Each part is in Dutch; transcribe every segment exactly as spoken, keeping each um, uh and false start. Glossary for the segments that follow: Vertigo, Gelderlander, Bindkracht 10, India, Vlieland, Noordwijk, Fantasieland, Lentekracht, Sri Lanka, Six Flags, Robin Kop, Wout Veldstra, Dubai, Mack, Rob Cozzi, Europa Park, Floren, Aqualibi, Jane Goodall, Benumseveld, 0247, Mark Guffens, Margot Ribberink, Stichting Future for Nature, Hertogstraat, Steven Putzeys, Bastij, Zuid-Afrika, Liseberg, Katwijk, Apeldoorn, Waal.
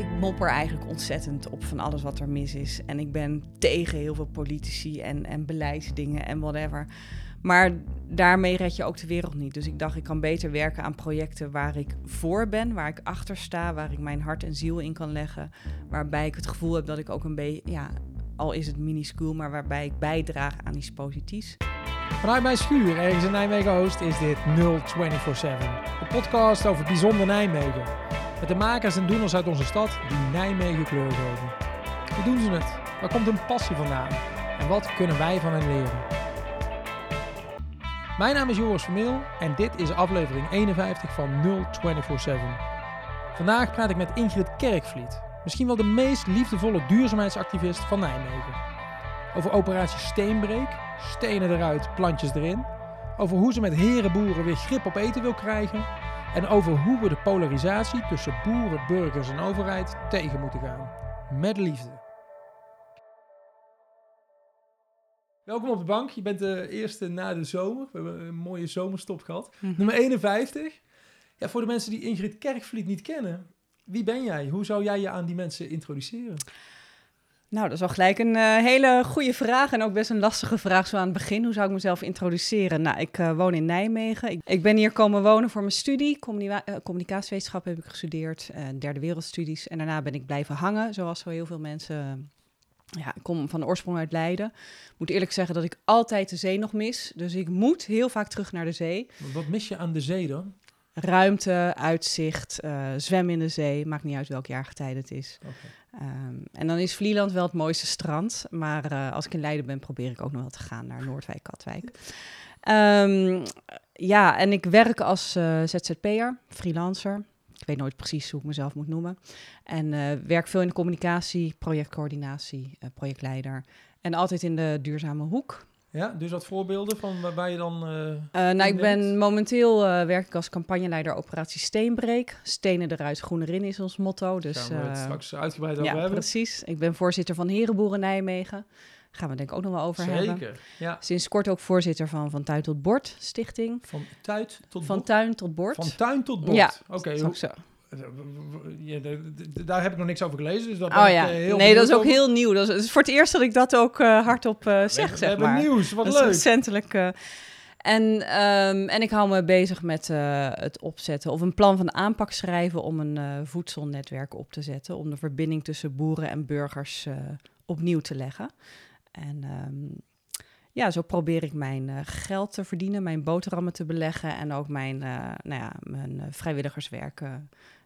ik mopper eigenlijk ontzettend op van alles wat er mis is. En ik ben tegen heel veel politici en, en beleidsdingen en whatever. Maar daarmee red je ook de wereld niet. Dus ik dacht, ik kan beter werken aan projecten waar ik voor ben, waar ik achter sta, waar ik mijn hart en ziel in kan leggen. Waarbij ik het gevoel heb dat ik ook een beetje, ja, al is het minuscuul, maar waarbij ik bijdraag aan iets positiefs. Vanuit mijn schuur, ergens in Nijmegen-Oost, is dit nul twee vier zeven. Een podcast over bijzonder Nijmegen. Met de makers en doeners uit onze stad die Nijmegen kleur geven. Hoe doen ze het? Waar komt hun passie vandaan? En wat kunnen wij van hen leren? Mijn naam is Joris van Mil en dit is aflevering eenenvijftig van nul twee vier zeven. Vandaag praat ik met Ingrid Kerkvliet. Misschien wel de meest liefdevolle duurzaamheidsactivist van Nijmegen. Over operatie Steenbreek, stenen eruit, plantjes erin. Over hoe ze met herenboeren weer grip op eten wil krijgen. En over hoe we de polarisatie tussen boeren, burgers en overheid tegen moeten gaan. Met liefde. Welkom op de bank. Je bent de eerste na de zomer. We hebben een mooie zomerstop gehad. Mm-hmm. Nummer eenenvijftig. Ja, voor de mensen die Ingrid Kerkvliet niet kennen. Wie ben jij? Hoe zou jij je aan die mensen introduceren? Nou, dat is al gelijk een uh, hele goede vraag en ook best een lastige vraag zo aan het begin. Hoe zou ik mezelf introduceren? Nou, ik uh, woon in Nijmegen. Ik, ik ben hier komen wonen voor mijn studie. Communi- uh, communicatiewetenschappen heb ik gestudeerd, uh, derde wereldstudies. En daarna ben ik blijven hangen, zoals zo heel veel mensen. Ja, ik kom van de oorsprong uit Leiden. Ik moet eerlijk zeggen dat ik altijd de zee nog mis. Dus ik moet heel vaak terug naar de zee. Wat mis je aan de zee dan? Ruimte, uitzicht, uh, zwemmen in de zee. Maakt niet uit welk jaargetijde het is. Okay. Um, en dan is Vlieland wel het mooiste strand. Maar uh, als ik in Leiden ben, probeer ik ook nog wel te gaan naar Noordwijk, Katwijk. Um, ja, en ik werk als uh, Z Z P'er, freelancer. Ik weet nooit precies hoe ik mezelf moet noemen. En uh, werk veel in de communicatie, projectcoördinatie, uh, projectleider. En altijd in de duurzame hoek. Ja, dus wat voorbeelden van waarbij je dan... Uh, uh, nou, ik ben momenteel uh, werk ik als campagneleider Operatie Steenbreek. Stenen eruit, groen erin is ons motto. Dus gaan we het uh, straks uitgebreid over ja, hebben. Ja, precies. Ik ben voorzitter van Herenboeren Nijmegen. Gaan we denk ik ook nog wel over Zeker, hebben. Zeker, ja. Sinds kort ook voorzitter van Van Tuin tot Bord Stichting. Van Tuin tot, van Tuin tot Bord. Van Tuin tot Bord. Ja, oké. Okay, hoe... zo. Ja, daar heb ik nog niks over gelezen. Dus dat oh ja, ik, uh, heel nee, dat is ook over. heel nieuw. Dat is, het is voor het eerst dat ik dat ook uh, hardop uh, zeg, we, zeg we maar. We hebben nieuws, wat dat leuk. Recentelijk... Uh, En, um, en ik hou me bezig met uh, het opzetten of een plan van aanpak schrijven om een uh, voedselnetwerk op te zetten. Om de verbinding tussen boeren en burgers uh, opnieuw te leggen. En um, ja, zo probeer ik mijn uh, geld te verdienen, mijn boterhammen te beleggen en ook mijn, uh, nou ja, mijn uh, vrijwilligerswerk uh,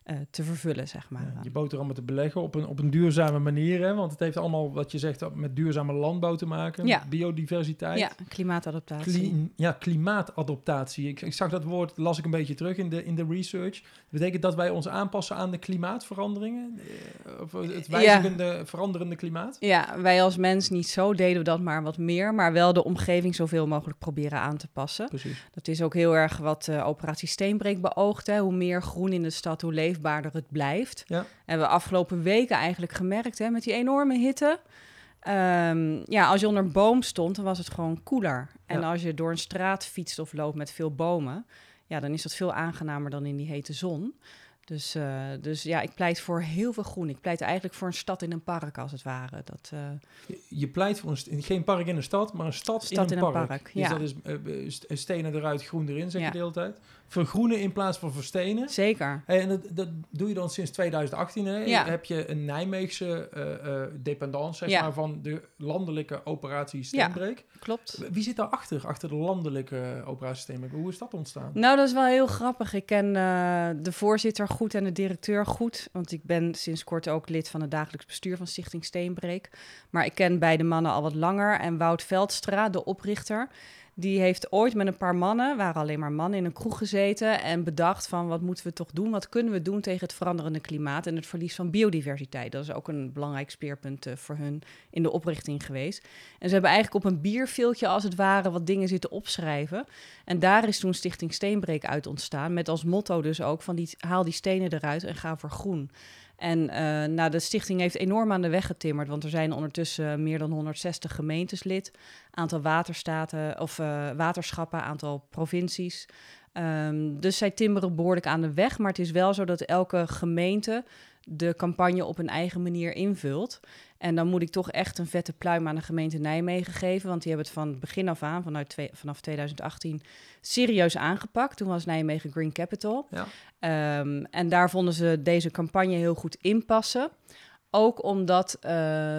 uh, te vervullen, zeg maar. Ja, je boterhammen te beleggen op een, op een duurzame manier, hè? Want het heeft allemaal, wat je zegt, met duurzame landbouw te maken, ja. Biodiversiteit. Ja, klimaatadaptatie. Kli- ja, klimaatadaptatie. Ik, ik zag dat woord, las ik een beetje terug in de, in de research. Dat betekent dat wij ons aanpassen aan de klimaatveranderingen? Of het wijzigende, ja. veranderende klimaat? Ja, wij als mens niet zo, deden we dat maar wat meer, maar wel de omgeving zoveel mogelijk proberen aan te passen. Precies. Dat is ook heel erg wat uh, Operatie Steenbreek beoogt, hè? Hoe meer groen in de stad, hoe leefbaar het blijft. Ja. En we afgelopen weken eigenlijk gemerkt, hè, met die enorme hitte. Um, ja, als je onder een boom stond, dan was het gewoon koeler. En ja. als je door een straat fietst of loopt met veel bomen, ja, dan is dat veel aangenamer dan in die hete zon. Dus, uh, dus ja, ik pleit voor heel veel groen. Ik pleit eigenlijk voor een stad in een park, als het ware. Dat, uh... je, je pleit voor een st- geen park in een stad, maar een stad, stad in een in park. park. Dus ja. dat is uh, st- stenen eruit, groen erin, zeg ja. je de hele tijd. Vergroenen in plaats van verstenen. Zeker. En dat, dat doe je dan sinds tweeduizend achttien. Hè? Ja. Heb je een Nijmeegse uh, uh, dependance, zeg ja. maar, van de landelijke Operatie Steenbreek. Ja, klopt. Wie zit daarachter, achter de landelijke Operatie Steenbreek? Hoe is dat ontstaan? Nou, dat is wel heel grappig. Ik ken uh, de voorzitter goed en de directeur goed. Want ik ben sinds kort ook lid van het dagelijks bestuur van Stichting Steenbreek. Maar ik ken beide mannen al wat langer. En Wout Veldstra, de oprichter, die heeft ooit met een paar mannen, waren alleen maar mannen, in een kroeg gezeten en bedacht van wat moeten we toch doen, wat kunnen we doen tegen het veranderende klimaat en het verlies van biodiversiteit. Dat is ook een belangrijk speerpunt uh, voor hun in de oprichting geweest. En ze hebben eigenlijk op een bierveeltje als het ware wat dingen zitten opschrijven. En daar is toen Stichting Steenbreek uit ontstaan, met als motto dus ook van die, haal die stenen eruit en ga voor groen. En uh, nou, de stichting heeft enorm aan de weg getimmerd, want er zijn ondertussen meer dan honderdzestig gemeentes lid, aantal waterstaten of uh, waterschappen, aantal provincies. Um, dus zij timmeren behoorlijk aan de weg, maar het is wel zo dat elke gemeente de campagne op een eigen manier invult. En dan moet ik toch echt een vette pluim aan de gemeente Nijmegen geven. Want die hebben het van begin af aan, vanuit twee, vanaf tweeduizend achttien, serieus aangepakt. Toen was Nijmegen Green Capital. Ja. Um, en daar vonden ze deze campagne heel goed inpassen. Ook omdat uh,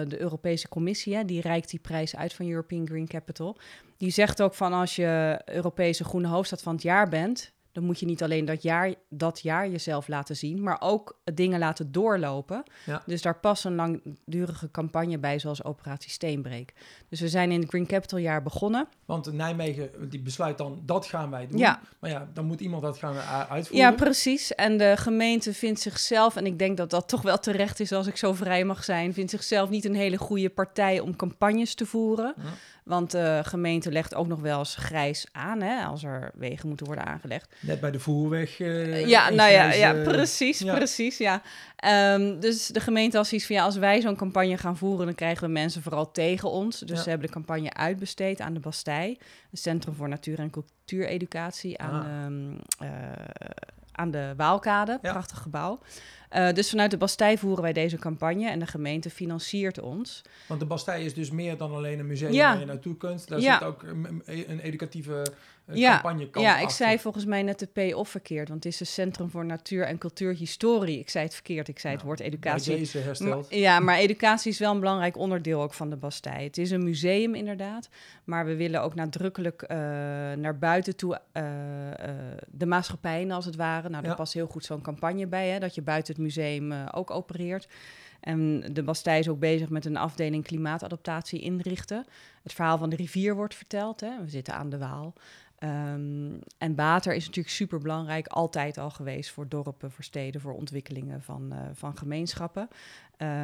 de Europese Commissie, hè, die reikt die prijs uit van European Green Capital. Die zegt ook van als je Europese groene hoofdstad van het jaar bent, dan moet je niet alleen dat jaar, dat jaar jezelf laten zien, maar ook dingen laten doorlopen. Ja. Dus daar past een langdurige campagne bij, zoals Operatie Steenbreek. Dus we zijn in het Green Capital jaar begonnen. Want Nijmegen die besluit dan, dat gaan wij doen. Ja. Maar ja, dan moet iemand dat gaan uitvoeren. Ja, precies. En de gemeente vindt zichzelf, en ik denk dat dat toch wel terecht is als ik zo vrij mag zijn, vindt zichzelf niet een hele goede partij om campagnes te voeren. Ja. Want de gemeente legt ook nog wel eens grijs aan, hè, als er wegen moeten worden aangelegd. Net bij de voerweg. Uh, ja, nou ja, ja, precies, ja. precies, ja. Um, dus de gemeente als iets van, ja, als wij zo'n campagne gaan voeren, dan krijgen we mensen vooral tegen ons. Dus ja. ze hebben de campagne uitbesteed aan de Bastij, een centrum voor natuur- en cultuureducatie aan, ah. um, uh, aan de Waalkade, ja. prachtig gebouw. Uh, dus vanuit de Bastij voeren wij deze campagne en de gemeente financiert ons. Want de Bastij is dus meer dan alleen een museum ja. waar je naartoe kunt. Daar ja. zit ook een, een educatieve ja. campagnekant. Ja, ik achter. zei volgens mij net de P of verkeerd, want het is een Centrum voor Natuur en Cultuurhistorie. Ik zei het verkeerd, ik zei het nou, woord educatie. Deze hersteld. Maar, ja, maar educatie is wel een belangrijk onderdeel ook van de Bastij. Het is een museum inderdaad, maar we willen ook nadrukkelijk uh, naar buiten toe uh, uh, de maatschappijen als het ware. Nou, daar ja. past heel goed zo'n campagne bij, hè, dat je buiten het museum uh, ook opereert. En de Bastij is ook bezig met een afdeling klimaatadaptatie inrichten. Het verhaal van de rivier wordt verteld. Hè? We zitten aan de Waal. Um, en water is natuurlijk superbelangrijk, altijd al geweest voor dorpen, voor steden, voor ontwikkelingen van, uh, van gemeenschappen.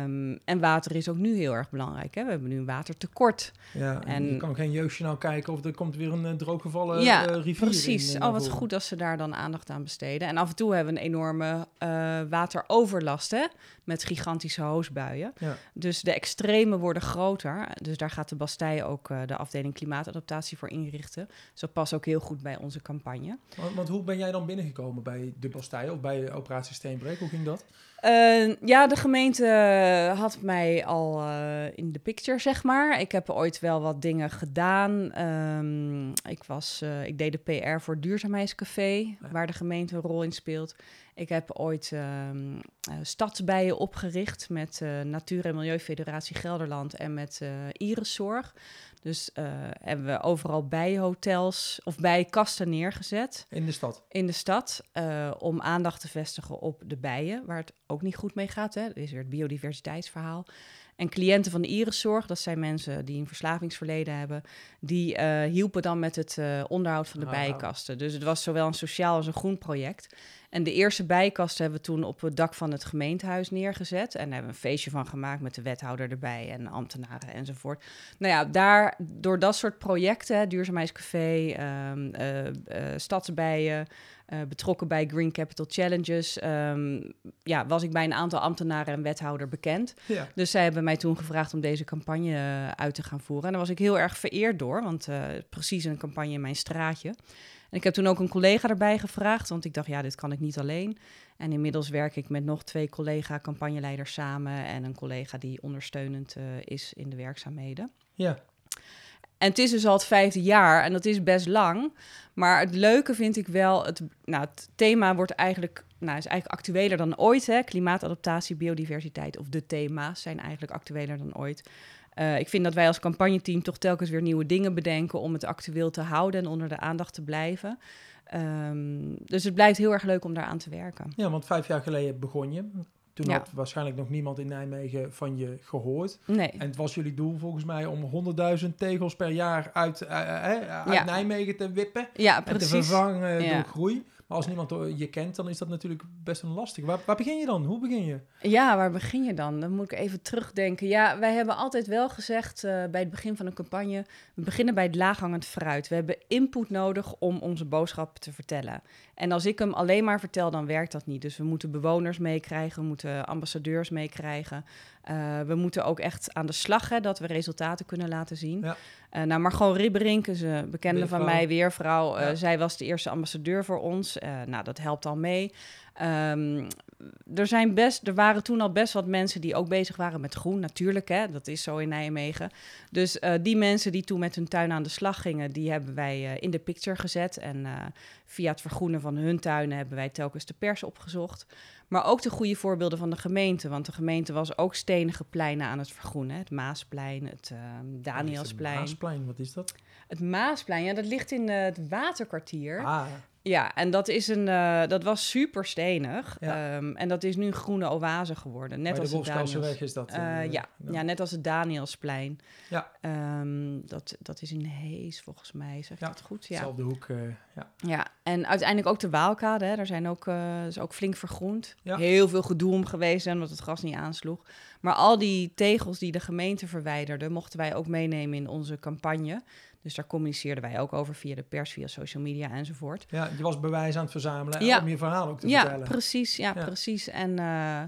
Um, en water is ook nu heel erg belangrijk. Hè? We hebben nu een watertekort. Ja, en je kan geen jeugdjournaal kijken of er komt weer een uh, drooggevallen ja, uh, rivier precies. in. Ja, oh, wat goed als ze daar dan aandacht aan besteden. En af en toe hebben we een enorme uh, wateroverlast, hè? Met gigantische hoosbuien. Ja. Dus de extremen worden groter. Dus daar gaat de Bastij ook uh, de afdeling klimaatadaptatie voor inrichten. Dus dat past ook heel goed bij onze campagne. Want, want hoe ben jij dan binnengekomen bij de Bastij of bij Operatie Steenbreek? Hoe ging dat? Uh, ja, de gemeente had mij al uh, in de picture, zeg maar. Ik heb ooit wel wat dingen gedaan. Um, ik, was, uh, ik deed de P R voor het Duurzaamheidscafé, ja. waar de gemeente een rol in speelt. Ik heb ooit um, uh, stadsbijen opgericht met uh, Natuur- en Milieufederatie Gelderland en met uh, Iriszorg. Dus uh, hebben we overal bijenhotels of bijenkasten neergezet. In de stad? In de stad, uh, om aandacht te vestigen op de bijen, waar het ook niet goed mee gaat. Hè? Er is weer het biodiversiteitsverhaal. En cliënten van de Iriszorg, dat zijn mensen die een verslavingsverleden hebben, die uh, hielpen dan met het uh, onderhoud van de ah, bijenkasten. Dus het was zowel een sociaal als een groen project. En de eerste bijenkasten hebben we toen op het dak van het gemeentehuis neergezet. En daar hebben we een feestje van gemaakt met de wethouder erbij en ambtenaren enzovoort. Nou ja, daar, door dat soort projecten, duurzaamheidscafé, um, uh, uh, stadsbijen, uh, betrokken bij Green Capital Challenges, um, ja, was ik bij een aantal ambtenaren en wethouder bekend. Ja. Dus zij hebben mij toen gevraagd om deze campagne uit te gaan voeren. En daar was ik heel erg vereerd door, want uh, precies een campagne in mijn straatje. En ik heb toen ook een collega erbij gevraagd, want ik dacht, ja, dit kan ik niet alleen. En inmiddels werk ik met nog twee collega-campagneleiders samen en een collega die ondersteunend uh, is in de werkzaamheden. Ja. En het is dus al het vijfde jaar en dat is best lang. Maar het leuke vind ik wel, het, nou, het thema wordt eigenlijk, nou, is eigenlijk actueler dan ooit. Hè? Klimaatadaptatie, biodiversiteit of de thema's zijn eigenlijk actueler dan ooit. Uh, ik vind dat wij als campagneteam toch telkens weer nieuwe dingen bedenken om het actueel te houden en onder de aandacht te blijven. Um, dus het blijft heel erg leuk om daaraan te werken. Ja, want vijf jaar geleden begon je. Toen ja. had waarschijnlijk nog niemand in Nijmegen van je gehoord. Nee. En het was jullie doel volgens mij om honderdduizend tegels per jaar uit, uh, uh, uh, uit ja. Nijmegen te wippen. Ja, precies. En te vervangen ja. door groei. Maar als niemand je kent, dan is dat natuurlijk best een lastig. Waar, waar begin je dan? Hoe begin je? Ja, waar begin je dan? Dan moet ik even terugdenken. Ja, wij hebben altijd wel gezegd uh, bij het begin van een campagne, we beginnen bij het laaghangend fruit. We hebben input nodig om onze boodschap te vertellen. En als ik hem alleen maar vertel, dan werkt dat niet. Dus we moeten bewoners meekrijgen, we moeten ambassadeurs meekrijgen. Uh, we moeten ook echt aan de slag, hè, dat we resultaten kunnen laten zien. Ja. Uh, nou, Margot Ribberink is een bekende Weervrouw. van mij, Weervrouw. Uh, ja. Zij was de eerste ambassadeur voor ons. Uh, nou, dat helpt al mee. Um, er, zijn best, er waren toen al best wat mensen die ook bezig waren met groen, natuurlijk, hè, dat is zo in Nijmegen. Dus uh, die mensen die toen met hun tuin aan de slag gingen, die hebben wij uh, in de picture gezet. En uh, via het vergroenen van hun tuinen hebben wij telkens de pers opgezocht. Maar ook de goede voorbeelden van de gemeente, want de gemeente was ook stenige pleinen aan het vergroenen. Het Maasplein, het uh, Danielsplein. Het Maasplein, wat is dat? Het Maasplein, ja, dat ligt in uh, het waterkwartier. Ah, ja. Ja, en dat, is een, uh, dat was super stenig. Ja. Um, en dat is nu een groene oase geworden. Net als de Wolfskousenweg is dat. Uh, uh, ja. Ja. ja, net als het Danielsplein. Ja. Um, dat, dat is in Hees, volgens mij. Zeg ik ja. dat goed? Ja, hetzelfde hoek. Uh, ja. ja, en uiteindelijk ook de Waalkade. Hè. Daar zijn ook, uh, is ook flink vergroend. Ja. Heel veel gedoe om geweest zijn, omdat het gras niet aansloeg. Maar al die tegels die de gemeente verwijderde, mochten wij ook meenemen in onze campagne. Dus daar communiceerden wij ook over via de pers, via social media enzovoort. Ja, je was bewijs aan het verzamelen ja. om je verhaal ook te ja, vertellen. Precies, ja, ja, precies. En, uh,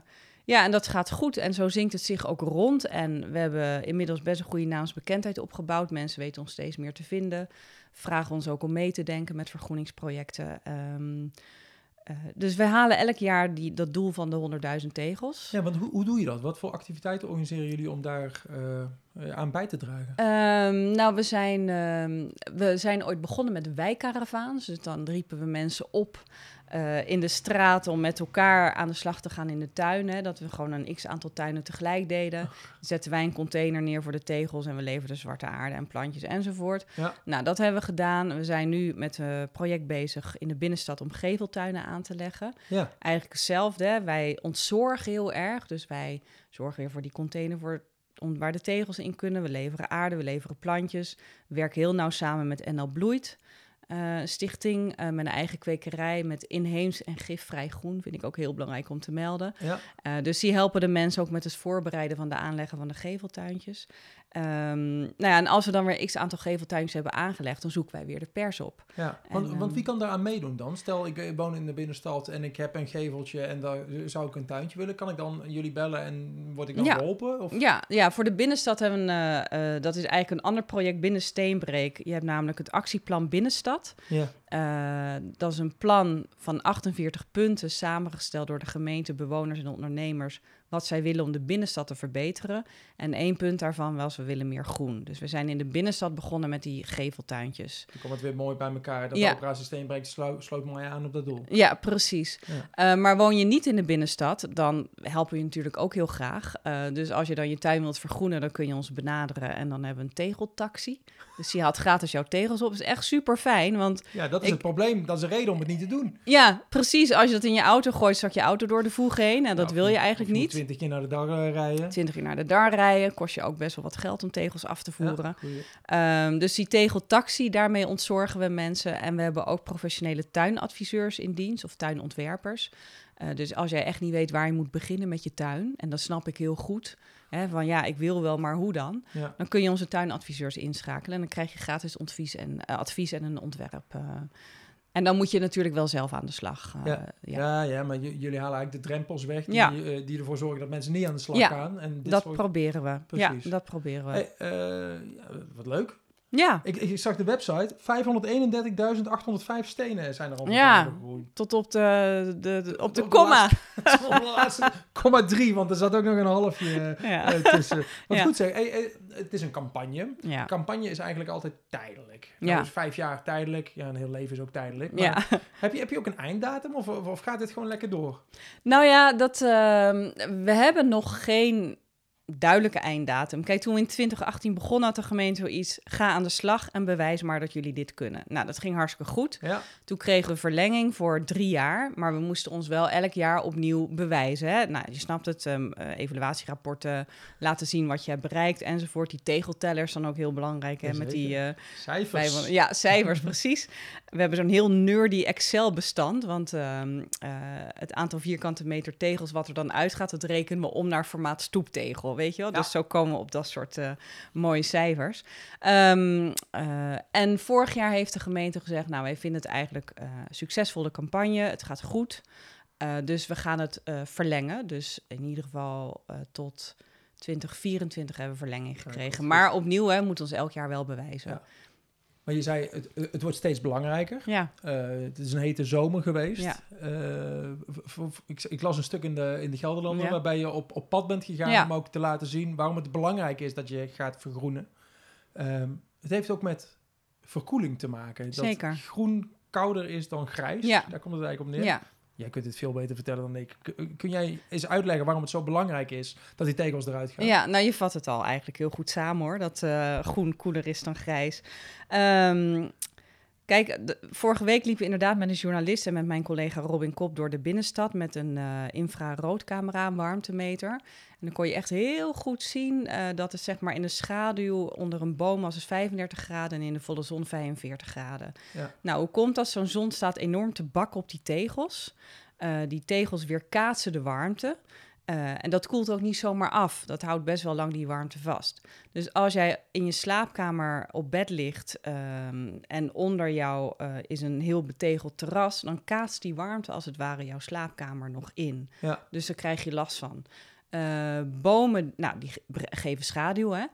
ja, en dat gaat goed. En zo zinkt het zich ook rond. En we hebben inmiddels best een goede naamsbekendheid opgebouwd. Mensen weten ons steeds meer te vinden. Vragen ons ook om mee te denken met vergroeningsprojecten. Um, uh, dus we halen elk jaar die, dat doel van de honderdduizend tegels. Ja, want hoe, hoe doe je dat? Wat voor activiteiten organiseren jullie om daar... Uh... aan bij te dragen? Um, nou, we zijn, um, we zijn ooit begonnen met wijkkaravaans. Dus dan riepen we mensen op uh, in de straat om met elkaar aan de slag te gaan in de tuinen. Dat we gewoon een x-aantal tuinen tegelijk deden. Oh. Zetten wij een container neer voor de tegels en we leverden zwarte aarde en plantjes enzovoort. Ja. Nou, dat hebben we gedaan. We zijn nu met een project bezig in de binnenstad om geveltuinen aan te leggen. Ja. Eigenlijk hetzelfde. Hè? Wij ontzorgen heel erg. Dus wij zorgen weer voor die container voor Om, waar de tegels in kunnen. We leveren aarde, we leveren plantjes. We werken heel nauw samen met N L Bloeit. Uh, stichting uh, met een eigen kwekerij met inheems en gifvrij groen. Vind ik ook heel belangrijk om te melden. Ja. Uh, dus die helpen de mensen ook met het voorbereiden van de aanleggen van de geveltuintjes. Um, nou ja, en als we dan weer x aantal geveltuintjes hebben aangelegd, dan zoeken wij weer de pers op. Ja, want, en, want wie kan daaraan meedoen dan? Stel, ik woon in de binnenstad en ik heb een geveltje en daar zou ik een tuintje willen. Kan ik dan jullie bellen en word ik dan ja. geholpen? Of? Ja, ja, voor de binnenstad hebben we, uh, uh, dat is eigenlijk een ander project binnen Steenbreek. Je hebt namelijk het actieplan Binnenstad. Ja. Uh, dat is een plan van achtenveertig punten samengesteld door de gemeente, bewoners en ondernemers, wat zij willen om de binnenstad te verbeteren. En één punt daarvan was, we willen meer groen. Dus we zijn in de binnenstad begonnen met die geveltuintjes. Dan komt het weer mooi bij elkaar. Dat ja. Operatie Steenbreek sloot, sloot mooi aan op dat doel. Ja, precies. Ja. Uh, maar woon je niet in de binnenstad, dan helpen we je natuurlijk ook heel graag. Uh, dus als je dan je tuin wilt vergroenen, dan kun je ons benaderen. En dan hebben we een tegeltaxi. Dus je haalt gratis jouw tegels op. Dat is echt super fijn, want... Ja, dat is ik... het probleem. Dat is een reden om het niet te doen. Ja, precies. Als je dat in je auto gooit, zak je auto door de voeg heen. En dat nou, wil je eigenlijk niet. twintig keer naar de dar uh, rijden. twintig keer naar de dar rijden. Kost je ook best wel wat geld om tegels af te voeren. Ja, um, dus die tegeltaxi, daarmee ontzorgen we mensen. En we hebben ook professionele tuinadviseurs in dienst of tuinontwerpers. Uh, dus als jij echt niet weet waar je moet beginnen met je tuin, en dat snap ik heel goed, hè, van ja, ik wil wel, maar hoe dan? Ja. Dan kun je onze tuinadviseurs inschakelen en dan krijg je gratis advies en, uh, advies en een ontwerp. Uh, En dan moet je natuurlijk wel zelf aan de slag. Uh, ja. Ja. Ja, ja, maar j- jullie halen eigenlijk de drempels weg die, ja. uh, die ervoor zorgen dat mensen niet aan de slag ja, gaan. En dit dat soort... proberen we. Precies. Ja, dat proberen we. Hey, uh, wat leuk. Ja. Ik, ik zag de website. vijfhonderdeenendertigduizend achthonderdvijf stenen zijn er al. Ja, tot op de, de, de, op de tot komma. Komma drie, want er zat ook nog een halfje uh, ja. tussen. Wat ja. goed zeg, hey, hey, het is een campagne. Ja. Campagne is eigenlijk altijd tijdelijk. Nou, ja. Dus vijf jaar tijdelijk. Ja, een heel leven is ook tijdelijk. Maar ja. heb, je, heb je ook een einddatum of, of gaat dit gewoon lekker door? Nou ja, dat, uh, we hebben nog geen... duidelijke einddatum. Kijk, toen we in twintig achttien begonnen had de gemeente zoiets... ga aan de slag en bewijs maar dat jullie dit kunnen. Nou, dat ging hartstikke goed. Ja. Toen kregen we verlenging voor drie jaar... maar we moesten ons wel elk jaar opnieuw bewijzen. Hè? Nou, je snapt het, um, uh, evaluatierapporten... laten zien wat je hebt bereikt enzovoort. Die tegeltellers dan ook heel belangrijk. Hè? Met die uh, cijfers. Vijf, ja, cijfers, precies. We hebben zo'n heel nerdy Excel-bestand... want um, uh, het aantal vierkante meter tegels wat er dan uitgaat... dat rekenen we om naar formaat stoeptegel... weet je wel? Ja. Dus zo komen we op dat soort uh, mooie cijfers. Um, uh, en vorig jaar heeft de gemeente gezegd... nou, wij vinden het eigenlijk uh, succesvolle campagne. Het gaat goed. Uh, dus we gaan het uh, verlengen. Dus in ieder geval uh, tot twintig vierentwintig hebben we verlenging gekregen. Ja, maar opnieuw, hè, moet ons elk jaar wel bewijzen. Ja. Maar je zei, het, het wordt steeds belangrijker. Ja. Uh, het is een hete zomer geweest. Ja. Uh, v- v- ik, ik las een stuk in de, in de Gelderlanden... Ja. waarbij je op, op pad bent gegaan ja. om ook te laten zien... waarom het belangrijk is dat je gaat vergroenen. Um, het heeft ook met verkoeling te maken. Dat Zeker. Groen kouder is dan grijs. Ja. Daar komt het eigenlijk op neer. Ja. Jij kunt het veel beter vertellen dan ik. Kun jij eens uitleggen waarom het zo belangrijk is dat die tegels eruit gaan? Ja, nou je vat het al eigenlijk heel goed samen hoor. Dat uh, groen koeler is dan grijs. Um, kijk, de, vorige week liepen we inderdaad met een journalist en met mijn collega Robin Kop door de binnenstad met een uh, infraroodcamera, een warmtemeter. En dan kon je echt heel goed zien uh, dat het zeg maar in de schaduw onder een boom was het vijfendertig graden en in de volle zon vijfenveertig graden. Ja. Nou, hoe komt dat? Zo'n zon staat enorm te bakken op die tegels. Uh, die tegels weerkaatsen de warmte. Uh, en dat koelt ook niet zomaar af. Dat houdt best wel lang die warmte vast. Dus als jij in je slaapkamer op bed ligt... Um, en onder jou uh, is een heel betegeld terras... dan kaatst die warmte als het ware jouw slaapkamer nog in. Ja. Dus daar krijg je last van. Uh, bomen, nou, die ge- geven schaduw, hè.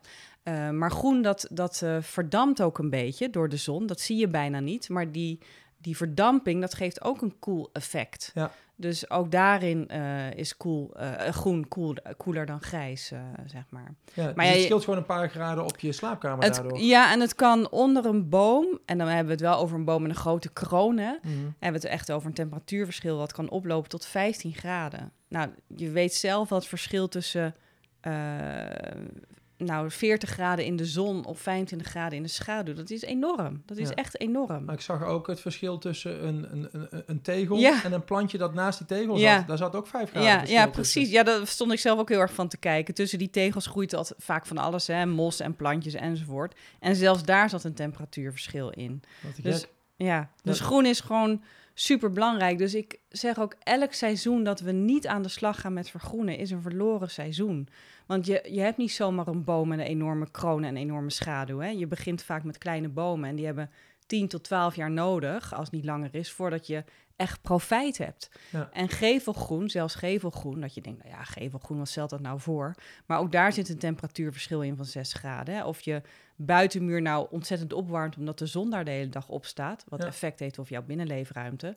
Uh, maar groen, dat, dat uh, verdampt ook een beetje door de zon. Dat zie je bijna niet, maar die... Die verdamping, dat geeft ook een koel effect. Ja. Dus ook daarin uh, is koel, uh, groen koel, koeler dan grijs, uh, zeg maar. Ja, maar dus het scheelt gewoon een paar graden op je slaapkamer het, daardoor. Ja, en het kan onder een boom... en dan hebben we het wel over een boom met een grote kroon. Hè, mm-hmm. hebben we het echt over een temperatuurverschil... wat kan oplopen tot vijftien graden. Nou, je weet zelf wat het verschil tussen... Uh, Nou, veertig graden in de zon of vijfentwintig graden in de schaduw. Dat is enorm. Dat is ja. echt enorm. Maar ik zag ook het verschil tussen een, een, een tegel ja. en een plantje dat naast die tegel zat. Ja. Daar zat ook vijf graden ja, verschil ja, precies. Tussen. Ja, daar stond ik zelf ook heel erg van te kijken. Tussen die tegels groeit dat vaak van alles, hè. Mos en plantjes enzovoort. En zelfs daar zat een temperatuurverschil in. Dus, ja. dus ja. groen is gewoon super belangrijk. Dus ik zeg ook, elk seizoen dat we niet aan de slag gaan met vergroenen... is een verloren seizoen. Want je, je hebt niet zomaar een boom met een enorme kroon en een enorme schaduw. Hè? Je begint vaak met kleine bomen en die hebben tien tot twaalf jaar nodig, als het niet langer is, voordat je echt profijt hebt. Ja. En gevelgroen, zelfs gevelgroen, dat je denkt, nou ja, gevelgroen, wat stelt dat nou voor? Maar ook daar zit een temperatuurverschil in van zes graden. Hè? Of je buitenmuur nou ontzettend opwarmt omdat de zon daar de hele dag op staat, wat ja. effect heeft op jouw binnenleefruimte.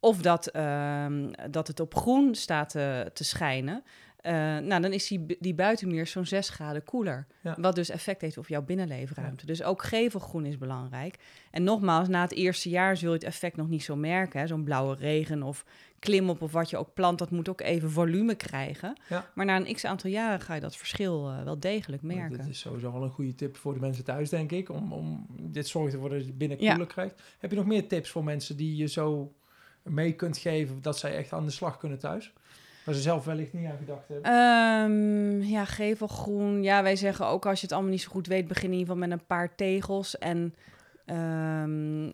Of dat, uh, dat het op groen staat uh, te schijnen. Uh, nou, dan is die, die buitenmuur zo'n zes graden koeler. Ja. Wat dus effect heeft op jouw binnenleefruimte. Ja. Dus ook gevelgroen is belangrijk. En nogmaals, na het eerste jaar zul je het effect nog niet zo merken. Hè? Zo'n blauwe regen of klimop of wat je ook plant, dat moet ook even volume krijgen. Ja. Maar na een x-aantal jaren ga je dat verschil uh, wel degelijk merken. Nou, dit is sowieso wel een goede tip voor de mensen thuis, denk ik. Om, om dit zorgt ervoor dat je binnen koeler ja. krijgt. Heb je nog meer tips voor mensen die je zo mee kunt geven dat zij echt aan de slag kunnen thuis? Waar ze zelf wellicht niet aan gedacht hebben. Um, ja, gevelgroen. Ja, wij zeggen ook als je het allemaal niet zo goed weet... begin in ieder geval met een paar tegels. En um,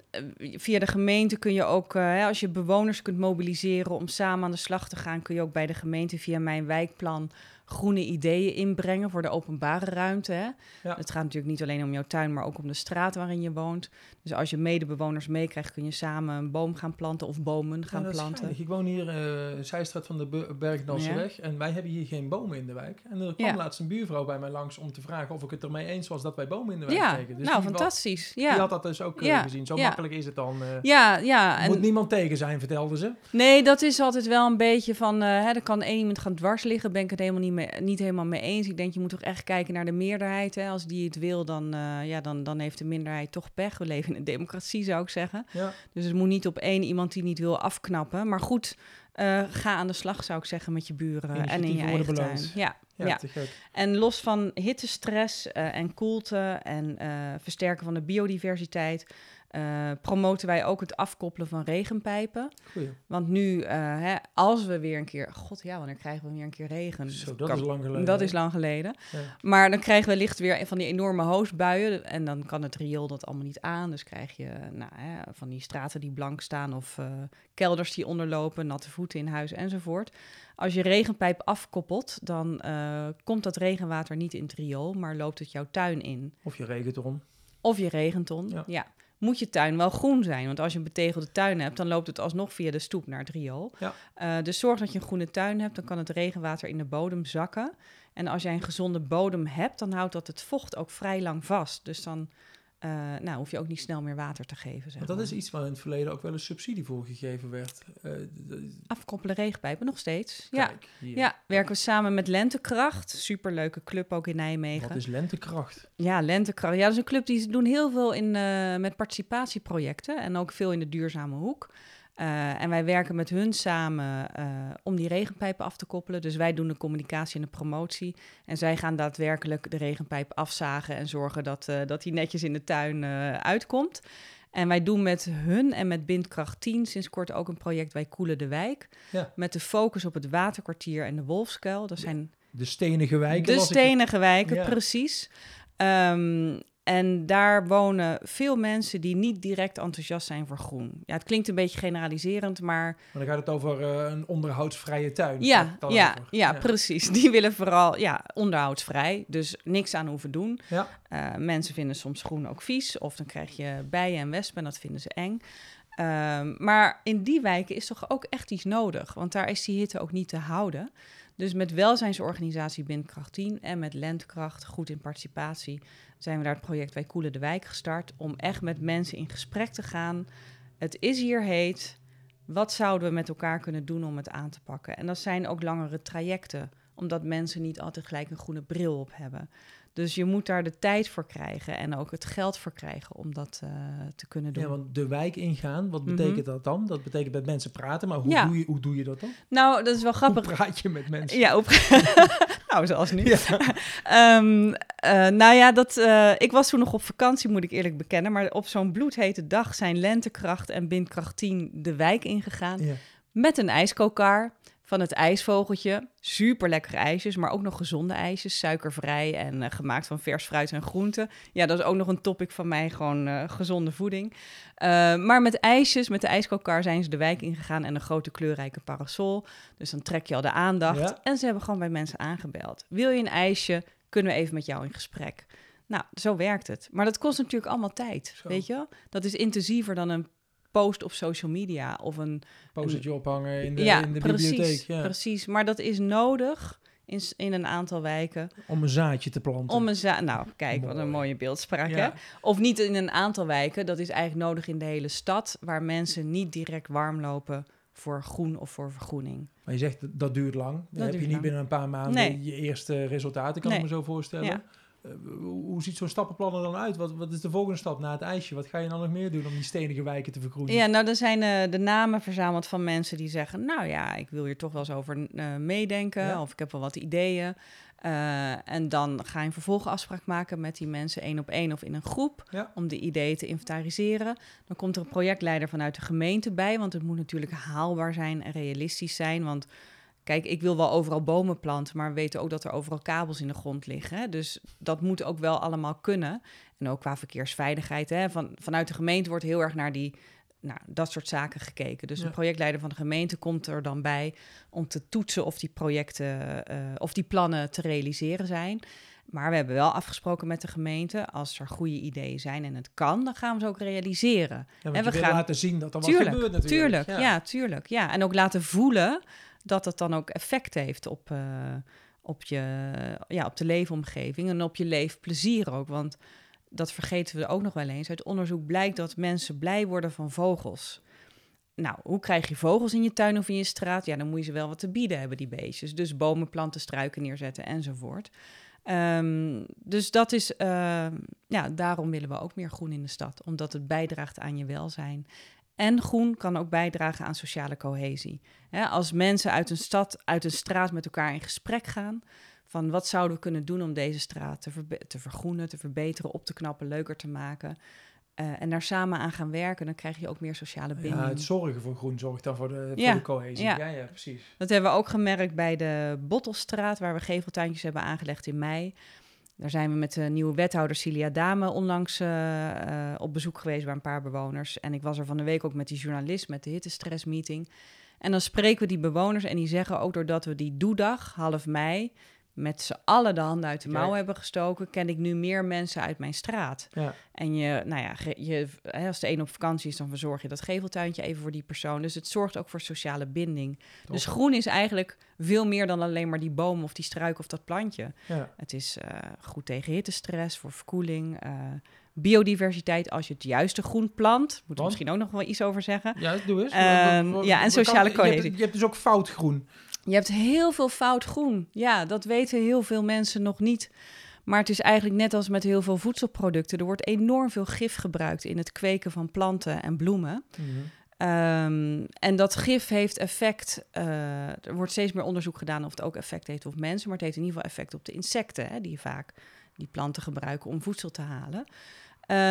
via de gemeente kun je ook... Uh, als je bewoners kunt mobiliseren om samen aan de slag te gaan... kun je ook bij de gemeente via Mijn Wijkplan... groene ideeën inbrengen voor de openbare ruimte. Hè? Ja. Het gaat natuurlijk niet alleen om jouw tuin, maar ook om de straat waarin je woont. Dus als je medebewoners meekrijgt, kun je samen een boom gaan planten of bomen gaan ja, planten. Ik woon hier uh, zijstraat van de Bergdalseweg ja. en wij hebben hier geen bomen in de wijk. En er kwam ja. laatst een buurvrouw bij mij langs om te vragen of ik het ermee eens was dat wij bomen in de wijk ja. kregen. Dus nou, fantastisch. Wat, ja. Die had dat dus ook ja. gezien. Zo ja. makkelijk is het dan. Uh, ja, ja. Moet en... niemand tegen zijn, vertelde ze. Nee, dat is altijd wel een beetje van, uh, hè, er kan één iemand gaan dwars liggen, ben ik het helemaal niet Mee, niet helemaal mee eens. Ik denk, je moet toch echt kijken naar de meerderheid. Hè? Als die het wil, dan, uh, ja, dan, dan heeft de minderheid toch pech. We leven in een democratie, zou ik zeggen. Ja. Dus het moet niet op één iemand die niet wil afknappen. Maar goed, uh, ga aan de slag, zou ik zeggen, met je buren en in je eigen tuin. Ja, ja, ja. En los van hittestress uh, en koelte en uh, versterken van de biodiversiteit... Uh, promoten wij ook het afkoppelen van regenpijpen. Goeie. Want nu, uh, hè, als we weer een keer... God ja, wanneer krijgen we weer een keer regen? Zo, dat, dat kan, is lang geleden. Dat is lang geleden. Ja. Maar dan krijgen we licht weer van die enorme hoosbuien. En dan kan het riool dat allemaal niet aan. Dus krijg je nou, hè, van die straten die blank staan... of uh, kelders die onderlopen, natte voeten in huis enzovoort. Als je regenpijp afkoppelt, dan uh, komt dat regenwater niet in het riool... maar loopt het jouw tuin in. Of je regenton. Of je regenton, ja. ja. moet je tuin wel groen zijn. Want als je een betegelde tuin hebt... dan loopt het alsnog via de stoep naar het riool. Ja. Uh, dus zorg dat je een groene tuin hebt... dan kan het regenwater in de bodem zakken. En als jij een gezonde bodem hebt... dan houdt dat het vocht ook vrij lang vast. Dus dan Uh, nou, hoef je ook niet snel meer water te geven. Zeg maar. Dat is iets waar in het verleden ook wel een subsidie voor gegeven werd. Uh, d- Afkoppelen regenpijpen, nog steeds. Kijk, ja. ja, werken we samen met Lentekracht. Superleuke club ook in Nijmegen. Wat is Lentekracht? Ja, Lentekracht. Ja, dat is een club die doen heel veel in, uh, met participatieprojecten. En ook veel in de duurzame hoek. Uh, en wij werken met hun samen uh, om die regenpijpen af te koppelen. Dus wij doen de communicatie en de promotie. En zij gaan daadwerkelijk de regenpijp afzagen en zorgen dat, uh, dat die netjes in de tuin uh, uitkomt. En wij doen met hun en met Bindkracht tien sinds kort ook een project Wij Koelen de Wijk. Ja. Met de focus op het Waterkwartier en de Wolfskuil. Dat zijn de stenige wijken. De stenige wijken, ja. Precies. Um, En daar wonen veel mensen die niet direct enthousiast zijn voor groen. Ja, het klinkt een beetje generaliserend, maar... Maar dan gaat het over uh, een onderhoudsvrije tuin. Ja, ja, ja, ja, precies. Die willen vooral ja, onderhoudsvrij, dus niks aan hoeven doen. Ja. Uh, mensen vinden soms groen ook vies, of dan krijg je bijen en wespen en dat vinden ze eng. Uh, maar in die wijken is toch ook echt iets nodig, want daar is die hitte ook niet te houden. Dus met welzijnsorganisatie Bindkracht tien en met Lentekracht, goed in participatie, zijn we daar het project Wij Koelen de Wijk gestart om echt met mensen in gesprek te gaan. Het is hier heet, wat zouden we met elkaar kunnen doen om het aan te pakken? En dat zijn ook langere trajecten, omdat mensen niet altijd gelijk een groene bril op hebben. Dus je moet daar de tijd voor krijgen en ook het geld voor krijgen om dat uh, te kunnen doen. Ja, want de wijk ingaan, wat betekent mm-hmm. dat dan? Dat betekent met mensen praten, maar hoe, ja. doe je, hoe doe je dat dan? Nou, dat is wel grappig. Hoe praat je met mensen? Ja, op... nou, zoals nu. Ja. um, uh, nou ja, dat, uh, ik was toen nog op vakantie, moet ik eerlijk bekennen. Maar op zo'n bloedhete dag zijn Lentekracht en Bindkracht tien de wijk ingegaan. Ja. Met een ijskookkaar. Van het ijsvogeltje, super lekkere ijsjes, maar ook nog gezonde ijsjes, suikervrij en uh, gemaakt van vers fruit en groenten. Ja, dat is ook nog een topic van mij, gewoon uh, gezonde voeding. Uh, maar met ijsjes, met de ijskookkar zijn ze de wijk ingegaan en een grote kleurrijke parasol. Dus dan trek je al de aandacht. Ja. En ze hebben gewoon bij mensen aangebeld. Wil je een ijsje? Kunnen we even met jou in gesprek? Nou, zo werkt het. Maar dat kost natuurlijk allemaal tijd, zo. Weet je wel? Dat is intensiever dan een post op social media of een... Postertje ophangen in de, ja, in de precies, bibliotheek. Ja, precies. Maar dat is nodig in, in een aantal wijken. Om een zaadje te planten. Om een za- nou, kijk, mooi. Wat een mooie beeldspraak, ja. Hè? Of niet in een aantal wijken. Dat is eigenlijk nodig in de hele stad, waar mensen niet direct warm lopen voor groen of voor vergroening. Maar je zegt, dat duurt lang. Dat heb duurt je niet lang. Binnen een paar maanden nee. je eerste resultaten, kan nee. ik me zo voorstellen. Ja. Hoe ziet zo'n stappenplan er dan uit? Wat, wat is de volgende stap na het ijsje? Wat ga je dan nog meer doen om die stenige wijken te vergroenen? Ja, nou, er zijn uh, de namen verzameld van mensen die zeggen... nou ja, ik wil hier toch wel eens over uh, meedenken... Ja. Of ik heb wel wat ideeën. Uh, en dan ga je een vervolgafspraak maken met die mensen... één op één of in een groep, ja. Om de ideeën te inventariseren. Dan komt er een projectleider vanuit de gemeente bij... want het moet natuurlijk haalbaar zijn en realistisch zijn... want kijk, ik wil wel overal bomen planten, maar we weten ook dat er overal kabels in de grond liggen. Hè? Dus dat moet ook wel allemaal kunnen. En ook qua verkeersveiligheid. Hè? Van, vanuit de gemeente wordt heel erg naar die, nou, dat soort zaken gekeken. Dus ja. Een projectleider van de gemeente komt er dan bij om te toetsen of die projecten, uh, of die plannen te realiseren zijn. Maar we hebben wel afgesproken met de gemeente... als er goede ideeën zijn en het kan, dan gaan we ze ook realiseren. Ja, en we gaan laten zien dat er tuurlijk, wat gebeurt natuurlijk. Tuurlijk, ja, ja tuurlijk. Ja. En ook laten voelen... dat het dan ook effect heeft op, uh, op, je, ja, op de leefomgeving en op je leefplezier ook. Want dat vergeten we ook nog wel eens. Uit onderzoek blijkt dat mensen blij worden van vogels. Nou, hoe krijg je vogels in je tuin of in je straat? Ja, dan moet je ze wel wat te bieden hebben, die beestjes. Dus bomen, planten, struiken neerzetten enzovoort. Um, dus dat is, uh, ja, daarom willen we ook meer groen in de stad. Omdat het bijdraagt aan je welzijn. En groen kan ook bijdragen aan sociale cohesie. He, als mensen uit een stad, uit een straat met elkaar in gesprek gaan... van wat zouden we kunnen doen om deze straat te, verbe- te vergroenen, te verbeteren... op te knappen, leuker te maken... Uh, en daar samen aan gaan werken, dan krijg je ook meer sociale binding. Ja, het zorgen voor groen zorgt dan voor de, voor ja, de cohesie. Ja. Ja, ja, precies. Dat hebben we ook gemerkt bij de Bottelstraat... waar we geveltuintjes hebben aangelegd in mei... Daar zijn we met de nieuwe wethouder Cilia Dame onlangs uh, uh, op bezoek geweest bij een paar bewoners. En ik was er van de week ook met die journalist met de hittestressmeeting. En dan spreken we die bewoners en die zeggen ook doordat we die doedag, half mei, met z'n allen de handen uit de mouw Kijk. hebben gestoken, ken ik nu meer mensen uit mijn straat. Ja. En je, nou ja, je, als de een op vakantie is, dan verzorg je dat geveltuintje even voor die persoon. Dus het zorgt ook voor sociale binding. Top. Dus groen is eigenlijk veel meer dan alleen maar die boom of die struik of dat plantje. Ja. Het is uh, goed tegen hittestress, voor verkoeling. Uh, biodiversiteit, als je het juiste groen plant. Moet Want? er misschien ook nog wel iets over zeggen. Ja, doe eens. Um, ja, en sociale cohesie. Je hebt, je hebt dus ook fout groen. Je hebt heel veel fout groen. Ja, dat weten heel veel mensen nog niet. Maar het is eigenlijk net als met heel veel voedselproducten. Er wordt enorm veel gif gebruikt in het kweken van planten en bloemen. Mm-hmm. Um, en dat gif heeft effect. Uh, er wordt steeds meer onderzoek gedaan of het ook effect heeft op mensen. Maar het heeft in ieder geval effect op de insecten, hè, die vaak die planten gebruiken om voedsel te halen.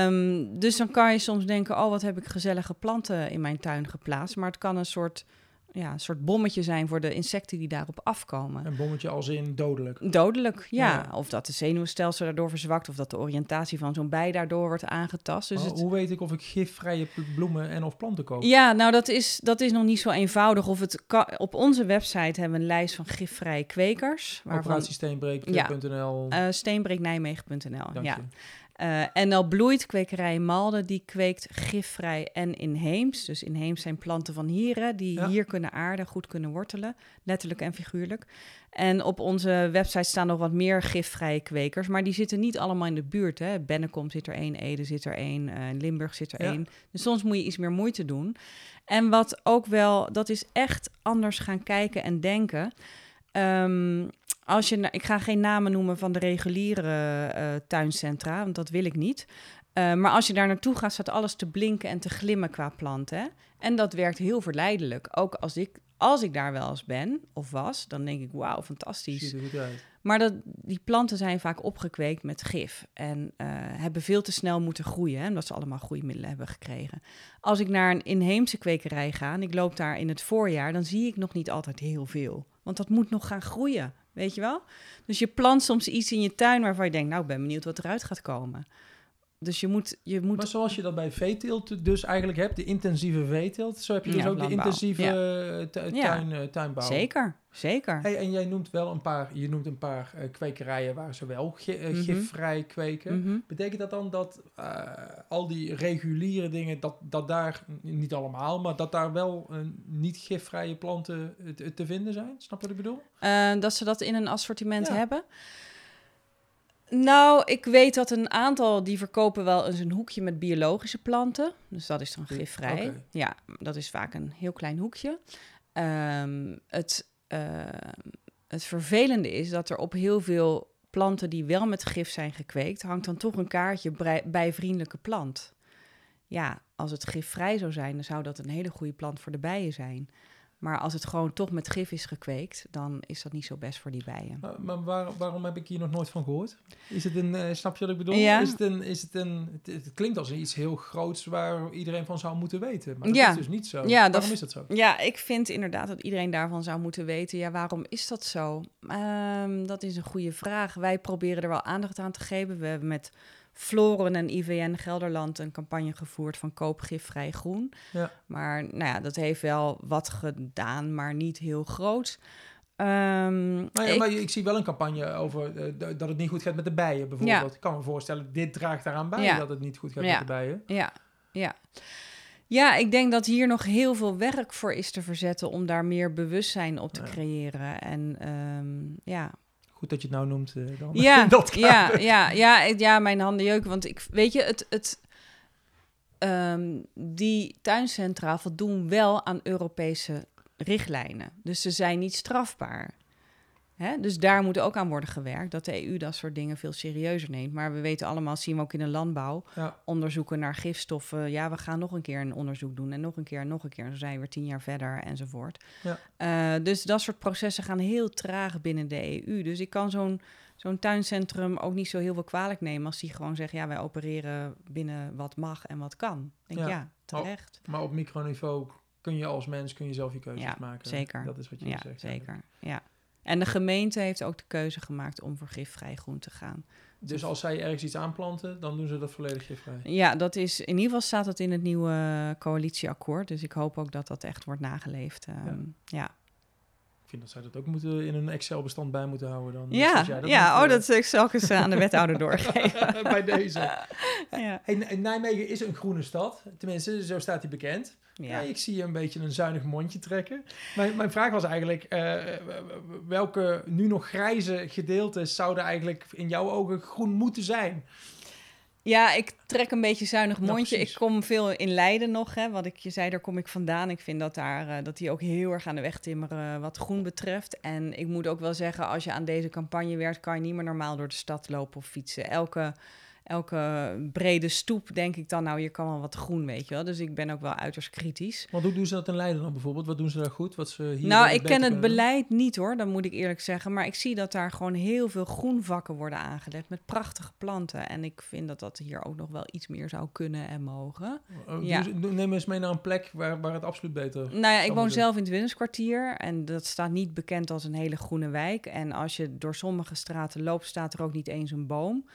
Um, dus dan kan je soms denken, oh, wat heb ik gezellige planten in mijn tuin geplaatst. Maar het kan een soort... ja, een soort bommetje zijn voor de insecten die daarop afkomen. Een bommetje als in dodelijk? Dodelijk, ja. ja. Of dat de zenuwstelsel daardoor verzwakt... of dat de oriëntatie van zo'n bij daardoor wordt aangetast. Dus het... Hoe weet ik of ik gifvrije bloemen en of planten koop? Ja, nou, dat is, dat is nog niet zo eenvoudig. Of het kan... Op onze website hebben we een lijst van gifvrije kwekers. Waarvan... Operatie Steenbreek punt nl. Ja. Uh, Steenbreek Nijmegen punt nl, ja. Uh, N L Bloeit, kwekerij Malden, die kweekt gifvrij en inheems. Dus inheems zijn planten van hieren die ja. hier kunnen aarden, goed kunnen wortelen. Letterlijk en figuurlijk. En op onze website staan nog wat meer gifvrije kwekers. Maar die zitten niet allemaal in de buurt. Hè? Bennekom zit er één, Ede zit er één, uh, Limburg zit er één. Ja. Dus soms moet je iets meer moeite doen. En wat ook wel, dat is echt anders gaan kijken en denken... Um, Als je, ik ga geen namen noemen van de reguliere uh, tuincentra, want dat wil ik niet. Uh, maar als je daar naartoe gaat, staat alles te blinken en te glimmen qua planten. En dat werkt heel verleidelijk. Ook als ik, als ik daar wel eens ben of was, dan denk ik, wauw, fantastisch. Ziet er goed uit. Maar dat, die planten zijn vaak opgekweekt met gif. En uh, hebben veel te snel moeten groeien, hè, omdat ze allemaal groeimiddelen hebben gekregen. Als ik naar een inheemse kwekerij ga en ik loop daar in het voorjaar, dan zie ik nog niet altijd heel veel. Want dat moet nog gaan groeien. Weet je wel? Dus je plant soms iets in je tuin waarvan je denkt... nou, ik ben benieuwd wat eruit gaat komen. Dus je moet... Je moet... Maar zoals je dat bij veeteelt dus eigenlijk hebt... de intensieve veeteelt... zo heb je dus ja, ook landbouw. De intensieve ja. tuin, ja. tuinbouw. Zeker, zeker. Hey, en jij noemt wel een paar... je noemt een paar uh, kwekerijen waar ze wel ge- uh, mm-hmm. gifvrij kweken. Mm-hmm. Betekent dat dan dat uh, al die reguliere dingen... Dat, dat daar, niet allemaal... maar dat daar wel uh, niet gifvrije planten te, te vinden zijn? Snap je wat ik bedoel? Uh, dat ze dat in een assortiment ja. hebben... Nou, ik weet dat een aantal die verkopen wel eens een hoekje met biologische planten. Dus dat is dan gifvrij. Okay. Ja, dat is vaak een heel klein hoekje. Um, het, uh, het vervelende is dat er op heel veel planten die wel met gif zijn gekweekt... hangt dan toch een kaartje bij, bij vriendelijke plant. Ja, als het gifvrij zou zijn, dan zou dat een hele goede plant voor de bijen zijn... Maar als het gewoon toch met gif is gekweekt... dan is dat niet zo best voor die bijen. Maar, maar waar, waarom heb ik hier nog nooit van gehoord? Is het een, uh, snap je wat ik bedoel? Ja. Is het een, is het, een het, het klinkt als iets heel groots... waar iedereen van zou moeten weten. Maar dat ja. is dus niet zo. Ja, waarom dat, is dat zo? Ja, ik vind inderdaad dat iedereen daarvan zou moeten weten. Ja, waarom is dat zo? Um, dat is een goede vraag. Wij proberen er wel aandacht aan te geven. We hebben met... Floren en I V N Gelderland een campagne gevoerd van koop gifvrij groen. Ja. Maar nou ja, dat heeft wel wat gedaan, maar niet heel groot. Um, nou ja, ik... Maar ik zie wel een campagne over uh, dat het niet goed gaat met de bijen bijvoorbeeld. Ja. Ik kan me voorstellen, dit draagt daaraan bij ja. dat het niet goed gaat ja. met de bijen. Ja, ja. Ja, ik denk dat hier nog heel veel werk voor is te verzetten om daar meer bewustzijn op te ja. creëren. En um, ja... Goed dat je het nou noemt. Uh, dan. Ja, ja, ja, ja, ja, mijn handen jeuken. Want ik weet je, het, het, um, die tuincentra voldoen wel aan Europese richtlijnen. Dus ze zijn niet strafbaar. Hè? Dus daar moet ook aan worden gewerkt. Dat de E U dat soort dingen veel serieuzer neemt. Maar we weten allemaal, zien we ook in de landbouw. Ja. Onderzoeken naar gifstoffen. Ja, we gaan nog een keer een onderzoek doen. En nog een keer en nog een keer. En zo zijn we weer tien jaar verder enzovoort. Ja. Uh, dus dat soort processen gaan heel traag binnen de E U. Dus ik kan zo'n, zo'n tuincentrum ook niet zo heel veel kwalijk nemen... als die gewoon zeggen, ja, wij opereren binnen wat mag en wat kan. Ik denk, ja, ja terecht. Maar op microniveau kun je als mens kun je zelf je keuzes ja, maken. Zeker. Dat is wat je ja, zegt. Zeker, eigenlijk. ja. En de gemeente heeft ook de keuze gemaakt om voor gifvrij groen te gaan. Dus als zij ergens iets aanplanten, dan doen ze dat volledig gifvrij? Ja, dat is, in ieder geval staat dat in het nieuwe coalitieakkoord. Dus ik hoop ook dat dat echt wordt nageleefd. Um, ja. ja. vind dat zij dat ook moeten in hun Excel-bestand bij moeten houden. Dan ja, jij dat ja moet, oh, uh... dat ik zelfs aan de wethouder doorgeven. Bij deze. Ja. En, en Nijmegen is een groene stad. Tenminste, zo staat hij bekend. Ja. Ja, ik zie een beetje een zuinig mondje trekken. Mijn, mijn vraag was eigenlijk, uh, welke nu nog grijze gedeeltes zouden eigenlijk in jouw ogen groen moeten zijn? Ja, ik trek een beetje zuinig mondje. Nou, ik kom veel in Leiden nog, hè. Wat ik je zei, daar kom ik vandaan. Ik vind dat, daar, uh, dat die ook heel erg aan de weg timmeren wat groen betreft. En ik moet ook wel zeggen, als je aan deze campagne werkt, kan je niet meer normaal door de stad lopen of fietsen. Elke, elke brede stoep denk ik dan, nou, je kan wel wat groen, weet je wel. Dus ik ben ook wel uiterst kritisch. Want hoe doen ze dat in Leiden dan bijvoorbeeld? Wat doen ze daar goed? Wat ze hier nou, ik ken het beleid niet hoor, dat moet ik eerlijk zeggen. Maar ik zie dat daar gewoon heel veel groenvakken worden aangelegd met prachtige planten. En ik vind dat dat hier ook nog wel iets meer zou kunnen en mogen. Uh, ja. Dus, neem eens mee naar een plek waar, waar het absoluut beter... Nou ja, ik woon zelf in het Willemskwartier. En dat staat niet bekend als een hele groene wijk. En als je door sommige straten loopt, staat er ook niet eens een boom.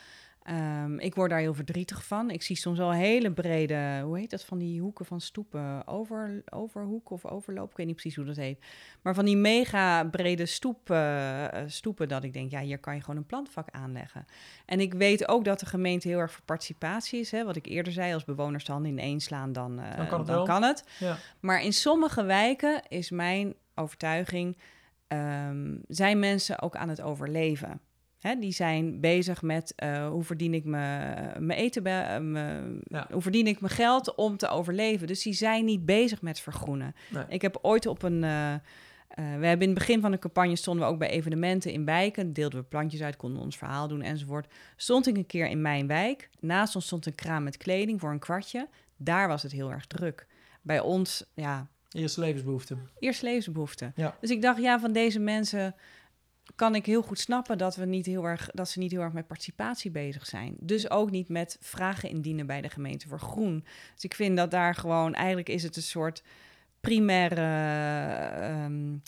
Um, ik word daar heel verdrietig van. Ik zie soms wel hele brede, hoe heet dat, van die hoeken van stoepen. Over, overhoek of overloop, ik weet niet precies hoe dat heet. Maar van die mega brede stoep, uh, stoepen dat ik denk, ja, hier kan je gewoon een plantvak aanleggen. En ik weet ook dat de gemeente heel erg voor participatie is. Hè? Wat ik eerder zei, als bewoners dan ineenslaan, dan, uh, dan kan het. Dan kan het. Ja. Maar in sommige wijken is mijn overtuiging, um, zijn mensen ook aan het overleven. Hè, die zijn bezig met uh, hoe verdien ik mijn eten, be- me, ja. hoe verdien ik mijn geld om te overleven. Dus die zijn niet bezig met vergroenen. Nee. Ik heb ooit op een... Uh, uh, we hebben in het begin van de campagne stonden we ook bij evenementen in wijken. Deelden we plantjes uit, konden ons verhaal doen enzovoort. Stond ik een keer in mijn wijk. Naast ons stond een kraam met kleding voor een kwartje. Daar was het heel erg druk. Bij ons, ja... Eerste levensbehoefte. Eerste levensbehoefte. Ja. Dus ik dacht, ja, van deze mensen... kan ik heel goed snappen dat, we niet heel erg, dat ze niet heel erg met participatie bezig zijn. Dus ook niet met vragen indienen bij de gemeente voor groen. Dus ik vind dat daar gewoon... Eigenlijk is het een soort primaire, um,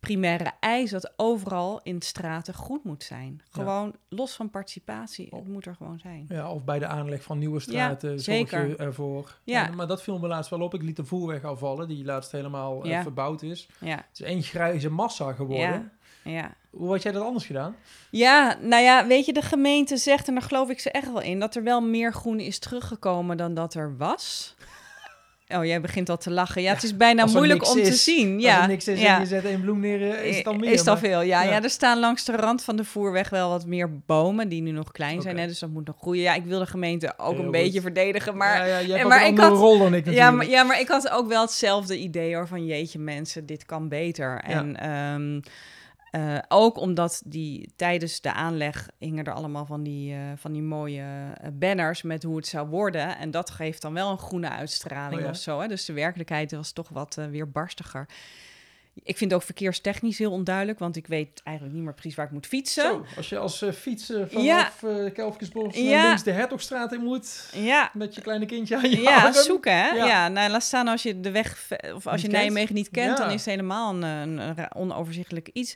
primaire eis... dat overal in de straten groen moet zijn. Gewoon ja. Los van participatie, het moet er gewoon zijn. Ja, of bij de aanleg van nieuwe straten ja, zorg je ervoor. Ja. En, maar dat viel me laatst wel op. Ik liet de voerweg afvallen, die laatst helemaal ja. uh, verbouwd is. Ja. Het is één grijze massa geworden... Ja. Ja. Hoe had jij dat anders gedaan? Ja, nou ja, weet je, de gemeente zegt, en daar geloof ik ze echt wel in... dat er wel meer groen is teruggekomen dan dat er was. Oh, jij begint al te lachen. Ja, ja, het is bijna moeilijk om is, te zien. Als ja. er niks is ja. en je zet één bloem neer, is het al meer. Is het al veel, ja. Ja. ja. Er staan langs de rand van de voerweg wel wat meer bomen... die nu nog klein okay. zijn, hè, dus dat moet nog groeien. Ja, ik wil de gemeente ook Heel een beetje goed. verdedigen, maar... Ja, ja, jij hebt maar een andere had, rol dan ik natuurlijk. Ja maar, ja, maar ik had ook wel hetzelfde idee hoor, van jeetje mensen, dit kan beter. En... Ja. Um, Uh, ook omdat die, tijdens de aanleg hingen er allemaal van die, uh, van die mooie banners met hoe het zou worden. En dat geeft dan wel een groene uitstraling oh ja. of zo. Hè? Dus de werkelijkheid was toch wat uh, weerbarstiger. Ik vind het ook verkeerstechnisch heel onduidelijk, want ik weet eigenlijk niet meer precies waar ik moet fietsen. Zo, als je als uh, fietser vanaf ja. uh, Kelfkesbos naar ja. links de Hertogstraat in moet, ja. met je kleine kindje aan je Ja, armen. zoeken hè. Ja. ja, nou laat staan als je de weg, of als niet je Nijmegen kent. niet kent, ja. dan is het helemaal een, een, een onoverzichtelijk iets.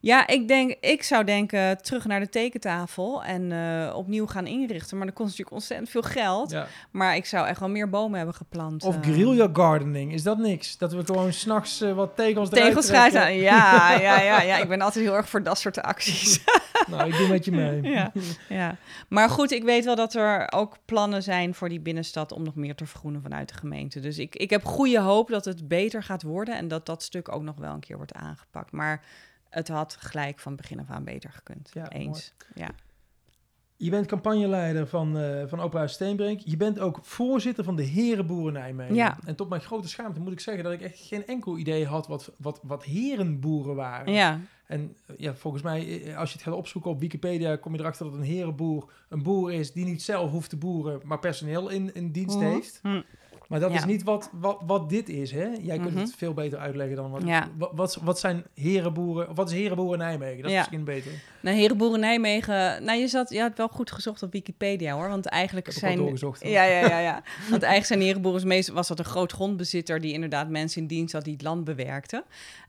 Ja, ik denk, ik zou denken terug naar de tekentafel en uh, opnieuw gaan inrichten. Maar dat kost natuurlijk ontzettend veel geld. Ja. Maar ik zou echt wel meer bomen hebben geplant. Of uh, guerrilla gardening, is dat niks? Dat we gewoon s'nachts uh, wat tegels Tegels aan, ja, ja, ja, ja. Ik ben altijd heel erg voor dat soort acties. Nou, ik doe met je mee. Ja, ja. Maar goed, ik weet wel dat er ook plannen zijn voor die binnenstad... om nog meer te vergroenen vanuit de gemeente. Dus ik, ik heb goede hoop dat het beter gaat worden... en dat dat stuk ook nog wel een keer wordt aangepakt. Maar het had gelijk van begin af aan beter gekund. Ja, Eens. Mooi. Ja. Je bent campagneleider van, uh, van Operatie Steenbreek. Je bent ook voorzitter van de Herenboeren Nijmegen. Ja. En tot mijn grote schaamte moet ik zeggen... dat ik echt geen enkel idee had wat, wat, wat herenboeren waren. Ja. En ja, volgens mij, als je het gaat opzoeken op Wikipedia... kom je erachter dat een herenboer een boer is... die niet zelf hoeft te boeren, maar personeel in, in dienst mm-hmm. heeft. Mm. Maar dat ja. is niet wat, wat, wat dit is, hè? Jij kunt mm-hmm. het veel beter uitleggen dan... Wat, ja. wat, wat, wat zijn herenboeren... Wat is Herenboeren Nijmegen? Dat is ja. misschien beter. Nou, Herenboeren Nijmegen... Nou, je, zat, je had wel goed gezocht op Wikipedia, hoor. Want eigenlijk ik heb zijn... Ik doorgezocht. Ja, ja, ja, ja. Want eigenlijk zijn herenboeren... Was dat een groot grondbezitter die inderdaad mensen in dienst had die het land bewerkte.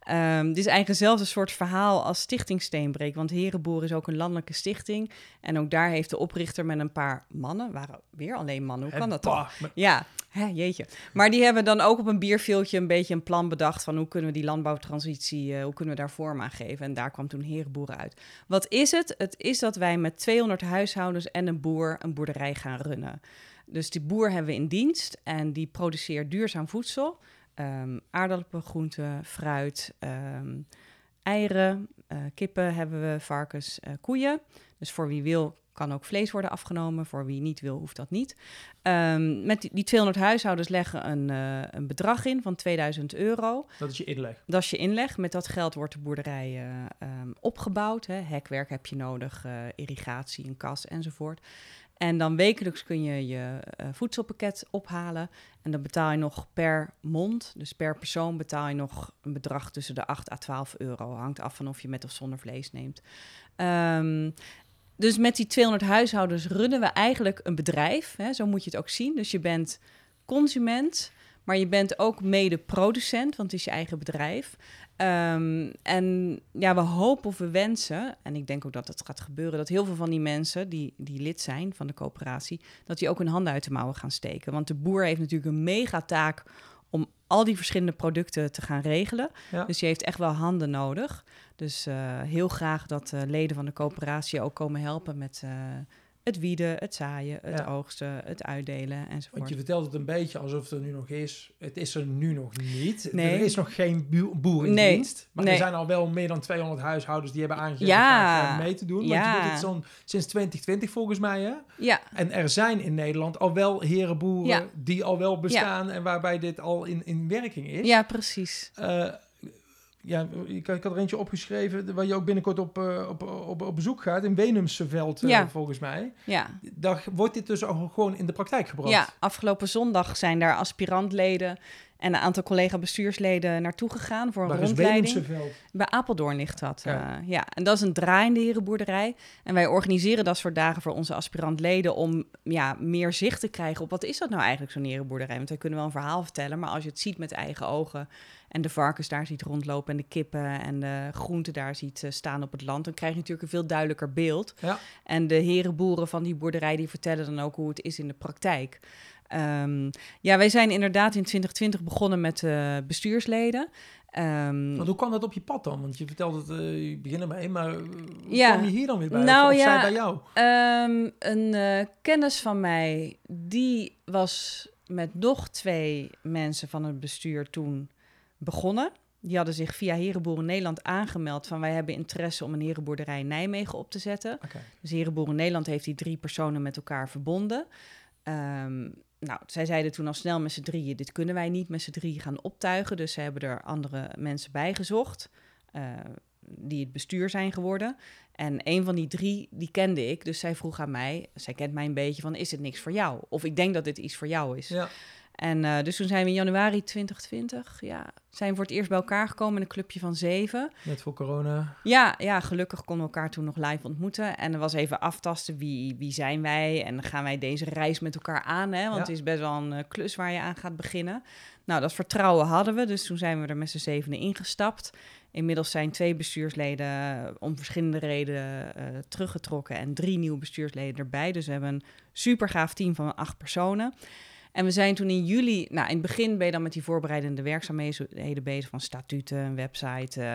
Um, dit is eigenlijk hetzelfde soort verhaal als Stichting Steenbreek. Want Herenboeren is ook een landelijke stichting. En ook daar heeft de oprichter met een paar mannen... waren weer alleen mannen, hoe kan dat dan? Ja, hè, jeetje. Maar die hebben dan ook op een bierveeltje een beetje een plan bedacht... van hoe kunnen we die landbouwtransitie, uh, hoe kunnen we daar vorm aan geven? En daar kwam toen Herenboeren uit. Wat is het? Het is dat wij met tweehonderd huishoudens en een boer een boerderij gaan runnen. Dus die boer hebben we in dienst en die produceert duurzaam voedsel... Um, aardappelen, groenten, fruit, um, eieren, uh, kippen hebben we, varkens, uh, koeien. Dus voor wie wil kan ook vlees worden afgenomen. Voor wie niet wil hoeft dat niet. Um, met die, die tweehonderd huishoudens leggen een, uh, een bedrag in van tweeduizend euro. Dat is je inleg? Dat is je inleg. Met dat geld wordt de boerderij uh, um, opgebouwd. Hè. Hekwerk heb je nodig, uh, irrigatie, een kas enzovoort. En dan wekelijks kun je je uh, voedselpakket ophalen. En dan betaal je nog per mond, dus per persoon betaal je nog een bedrag tussen de acht à twaalf euro. Hangt af van of je met of zonder vlees neemt. Um, dus met die tweehonderd huishoudens runnen we eigenlijk een bedrijf. Hè? Zo moet je het ook zien. Dus je bent consument, maar je bent ook mede-producent, want het is je eigen bedrijf. Um, en ja, we hopen of we wensen, en ik denk ook dat dat gaat gebeuren... dat heel veel van die mensen die, die lid zijn van de coöperatie... dat die ook hun handen uit de mouwen gaan steken. Want de boer heeft natuurlijk een megataak om al die verschillende producten te gaan regelen. Ja. Dus je heeft echt wel handen nodig. Dus uh, heel graag dat uh, leden van de coöperatie ook komen helpen met... Uh, het wieden, het zaaien, het ja. oogsten, het uitdelen enzovoort. Want je vertelt het een beetje alsof het er nu nog is. Het is er nu nog niet. Nee. Er is nog geen bu- boerendienst. Nee. Maar nee. Er zijn al wel meer dan tweehonderd huishoudens die hebben aangegeven ja. mee te doen. Ja. Want je doet het zo'n, sinds twintig twintig volgens mij. Hè? Ja. En er zijn in Nederland al wel herenboeren ja. die al wel bestaan ja. en waarbij dit al in, in werking is. Ja, precies. Uh, Ja, ik had er eentje opgeschreven waar je ook binnenkort op, op, op, op bezoek gaat. In Benumseveld, ja. uh, volgens mij. Ja. Daar wordt dit dus ook gewoon in de praktijk gebracht. Ja, afgelopen zondag zijn daar aspirantleden en een aantal collega-bestuursleden naartoe gegaan voor een waar rondleiding. Bij Apeldoorn ligt dat. Ja. Uh, ja. En dat is een draaiende herenboerderij. En wij organiseren dat soort dagen voor onze aspirantleden... om ja, meer zicht te krijgen op wat is dat nou eigenlijk zo'n herenboerderij. Want wij kunnen wel een verhaal vertellen, maar als je het ziet met eigen ogen... en de varkens daar ziet rondlopen en de kippen en de groenten daar ziet staan op het land... dan krijg je natuurlijk een veel duidelijker beeld. Ja. En de herenboeren van die boerderij die vertellen dan ook hoe het is in de praktijk... Um, ja, wij zijn inderdaad in twintig twintig begonnen met uh, bestuursleden. Um, Want hoe kwam dat op je pad dan? Want je vertelde het, uh, je begint ermee, maar hoe ja, kwam je hier dan weer bij? Nou, of, of ja, zij bij jou? Um, een uh, kennis van mij, die was met nog twee mensen van het bestuur toen begonnen. Die hadden zich via Herenboeren Nederland aangemeld... van wij hebben interesse om een herenboerderij in Nijmegen op te zetten. Okay. Dus Herenboeren Nederland heeft die drie personen met elkaar verbonden... Um, nou, zij zeiden toen al snel met z'n drieën... dit kunnen wij niet met z'n drieën gaan optuigen. Dus ze hebben er andere mensen bij gezocht... Uh, die het bestuur zijn geworden. En een van die drie, die kende ik. Dus zij vroeg aan mij, zij kent mij een beetje van... is het niks voor jou? Of ik denk dat dit iets voor jou is. Ja. En uh, dus toen zijn we in januari twintig twintig... ja, zijn we voor het eerst bij elkaar gekomen in een clubje van zeven. Net voor corona. Ja, ja, gelukkig konden we elkaar toen nog live ontmoeten. En er was even aftasten, wie, wie zijn wij? En dan gaan wij deze reis met elkaar aan, hè? Want ja. het is best wel een uh, klus waar je aan gaat beginnen. Nou, dat vertrouwen hadden we, dus toen zijn we er met z'n zevenen ingestapt. Inmiddels zijn twee bestuursleden om verschillende redenen uh, teruggetrokken... en drie nieuwe bestuursleden erbij. Dus we hebben een supergaaf team van acht personen. En we zijn toen in juli... Nou, in het begin ben je dan met die voorbereidende werkzaamheden bezig... van statuten, een website, uh,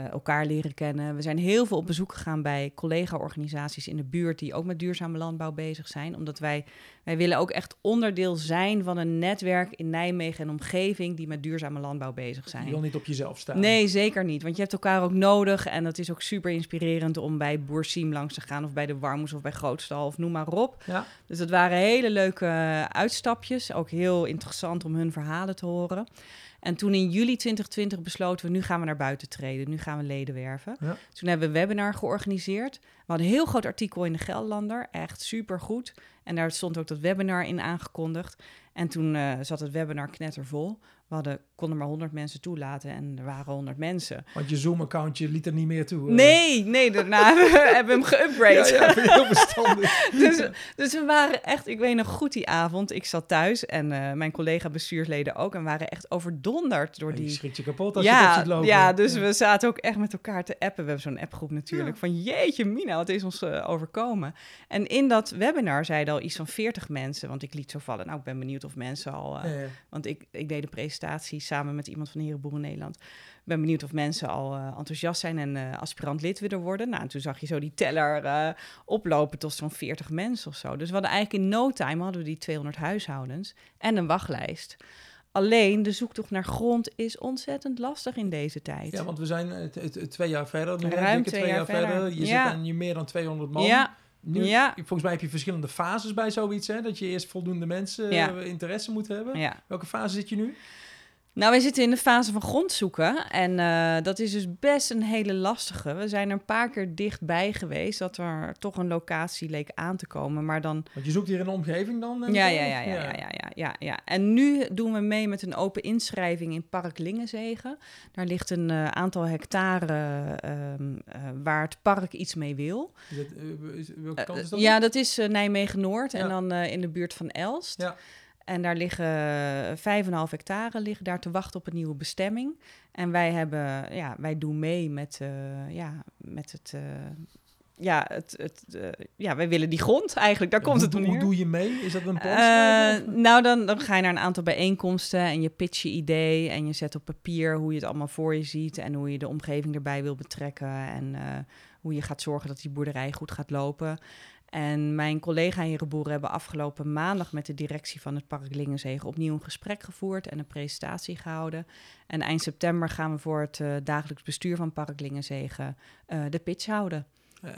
uh, elkaar leren kennen. We zijn heel veel op bezoek gegaan bij collega-organisaties in de buurt... die ook met duurzame landbouw bezig zijn. Omdat wij, wij willen ook echt onderdeel zijn van een netwerk in Nijmegen en omgeving... die met duurzame landbouw bezig zijn. Je wil niet op jezelf staan. Nee, zeker niet. Want je hebt elkaar ook nodig. En dat is ook super inspirerend om bij Boer Siem langs te gaan... of bij de Warmoes of bij Grootstal of noem maar op. Ja. Dus dat waren hele leuke uitstapjes. Stapjes. Ook heel interessant om hun verhalen te horen. En toen in juli twintig twintig besloten we... nu gaan we naar buiten treden, nu gaan we leden werven. Ja. Toen hebben we een webinar georganiseerd. hadden een heel groot artikel in de Gelderlander, echt supergoed. En daar stond ook dat webinar in aangekondigd. En toen uh, zat het webinar knettervol. We hadden, konden maar honderd mensen toelaten en er waren honderd mensen. Want je Zoom-accountje liet er niet meer toe? Nee, nee, daarna hebben we hem geüpgrade. Ja, ja, heel verstandig. dus, dus we waren echt, ik weet nog goed die avond. Ik zat thuis en uh, mijn collega-bestuursleden ook. En waren echt overdonderd door ja, die... Je schrik je kapot als ja, je dat ziet lopen. Ja, dus ja. we zaten ook echt met elkaar te appen. We hebben zo'n appgroep natuurlijk. Ja. Van jeetje mina, wat is ons uh, overkomen? En in dat webinar zeiden al iets van veertig mensen. Want ik liet zo vallen. Nou, ik ben benieuwd of mensen al... Uh, ja, ja. Want ik, ik deed de presentatie samen met iemand van Herenboeren Nederland. Ik ben benieuwd of mensen al uh, enthousiast zijn en uh, aspirant lid willen worden. Nou, en toen zag je zo die teller uh, oplopen tot zo'n veertig mensen of zo. Dus we hadden eigenlijk in no time hadden we die tweehonderd huishoudens en een wachtlijst. Alleen de zoektocht naar grond is ontzettend lastig in deze tijd. Ja, want we zijn uh, t- t- twee jaar verder. Nu Ruim twee, twee jaar, jaar verder. verder. Je ja. zit aan je meer dan tweehonderd man. Ja. Nu, ja. Volgens mij heb je verschillende fases bij zoiets. Hè? Dat je eerst voldoende mensen ja. uh, interesse moet hebben. Ja. Welke fase zit je nu? Nou, wij zitten in de fase van grond zoeken en uh, dat is dus best een hele lastige. We zijn er een paar keer dichtbij geweest dat er toch een locatie leek aan te komen, maar dan... Want je zoekt hier een omgeving dan? Hè? Ja, ja, ja, ja, ja, ja, ja, ja, ja. En nu doen we mee met een open inschrijving in Park Lingezegen. Daar ligt een uh, aantal hectare um, uh, waar het park iets mee wil. Is dat, uh, is, welke kant is dat? Uh, ja, dat is uh, Nijmegen-Oost ja. en dan uh, in de buurt van Elst. Ja. En daar liggen vijf en een half hectare liggen daar te wachten op een nieuwe bestemming. En wij hebben, ja, wij doen mee met, uh, ja, met het, uh, ja, het, het uh, ja, wij willen die grond eigenlijk. Daar ja, komt hoe, het neer. Hoe doe je mee? Is dat een plan? Uh, nou, dan, dan ga je naar een aantal bijeenkomsten en je pitch je idee en je zet op papier hoe je het allemaal voor je ziet en hoe je de omgeving erbij wil betrekken en uh, hoe je gaat zorgen dat die boerderij goed gaat lopen. En mijn collega Herenboeren hebben afgelopen maandag met de directie van het Park Lingenzegen opnieuw een gesprek gevoerd en een presentatie gehouden. En eind september gaan we voor het uh, dagelijks bestuur van Park Lingenzegen uh, de pitch houden. Uh,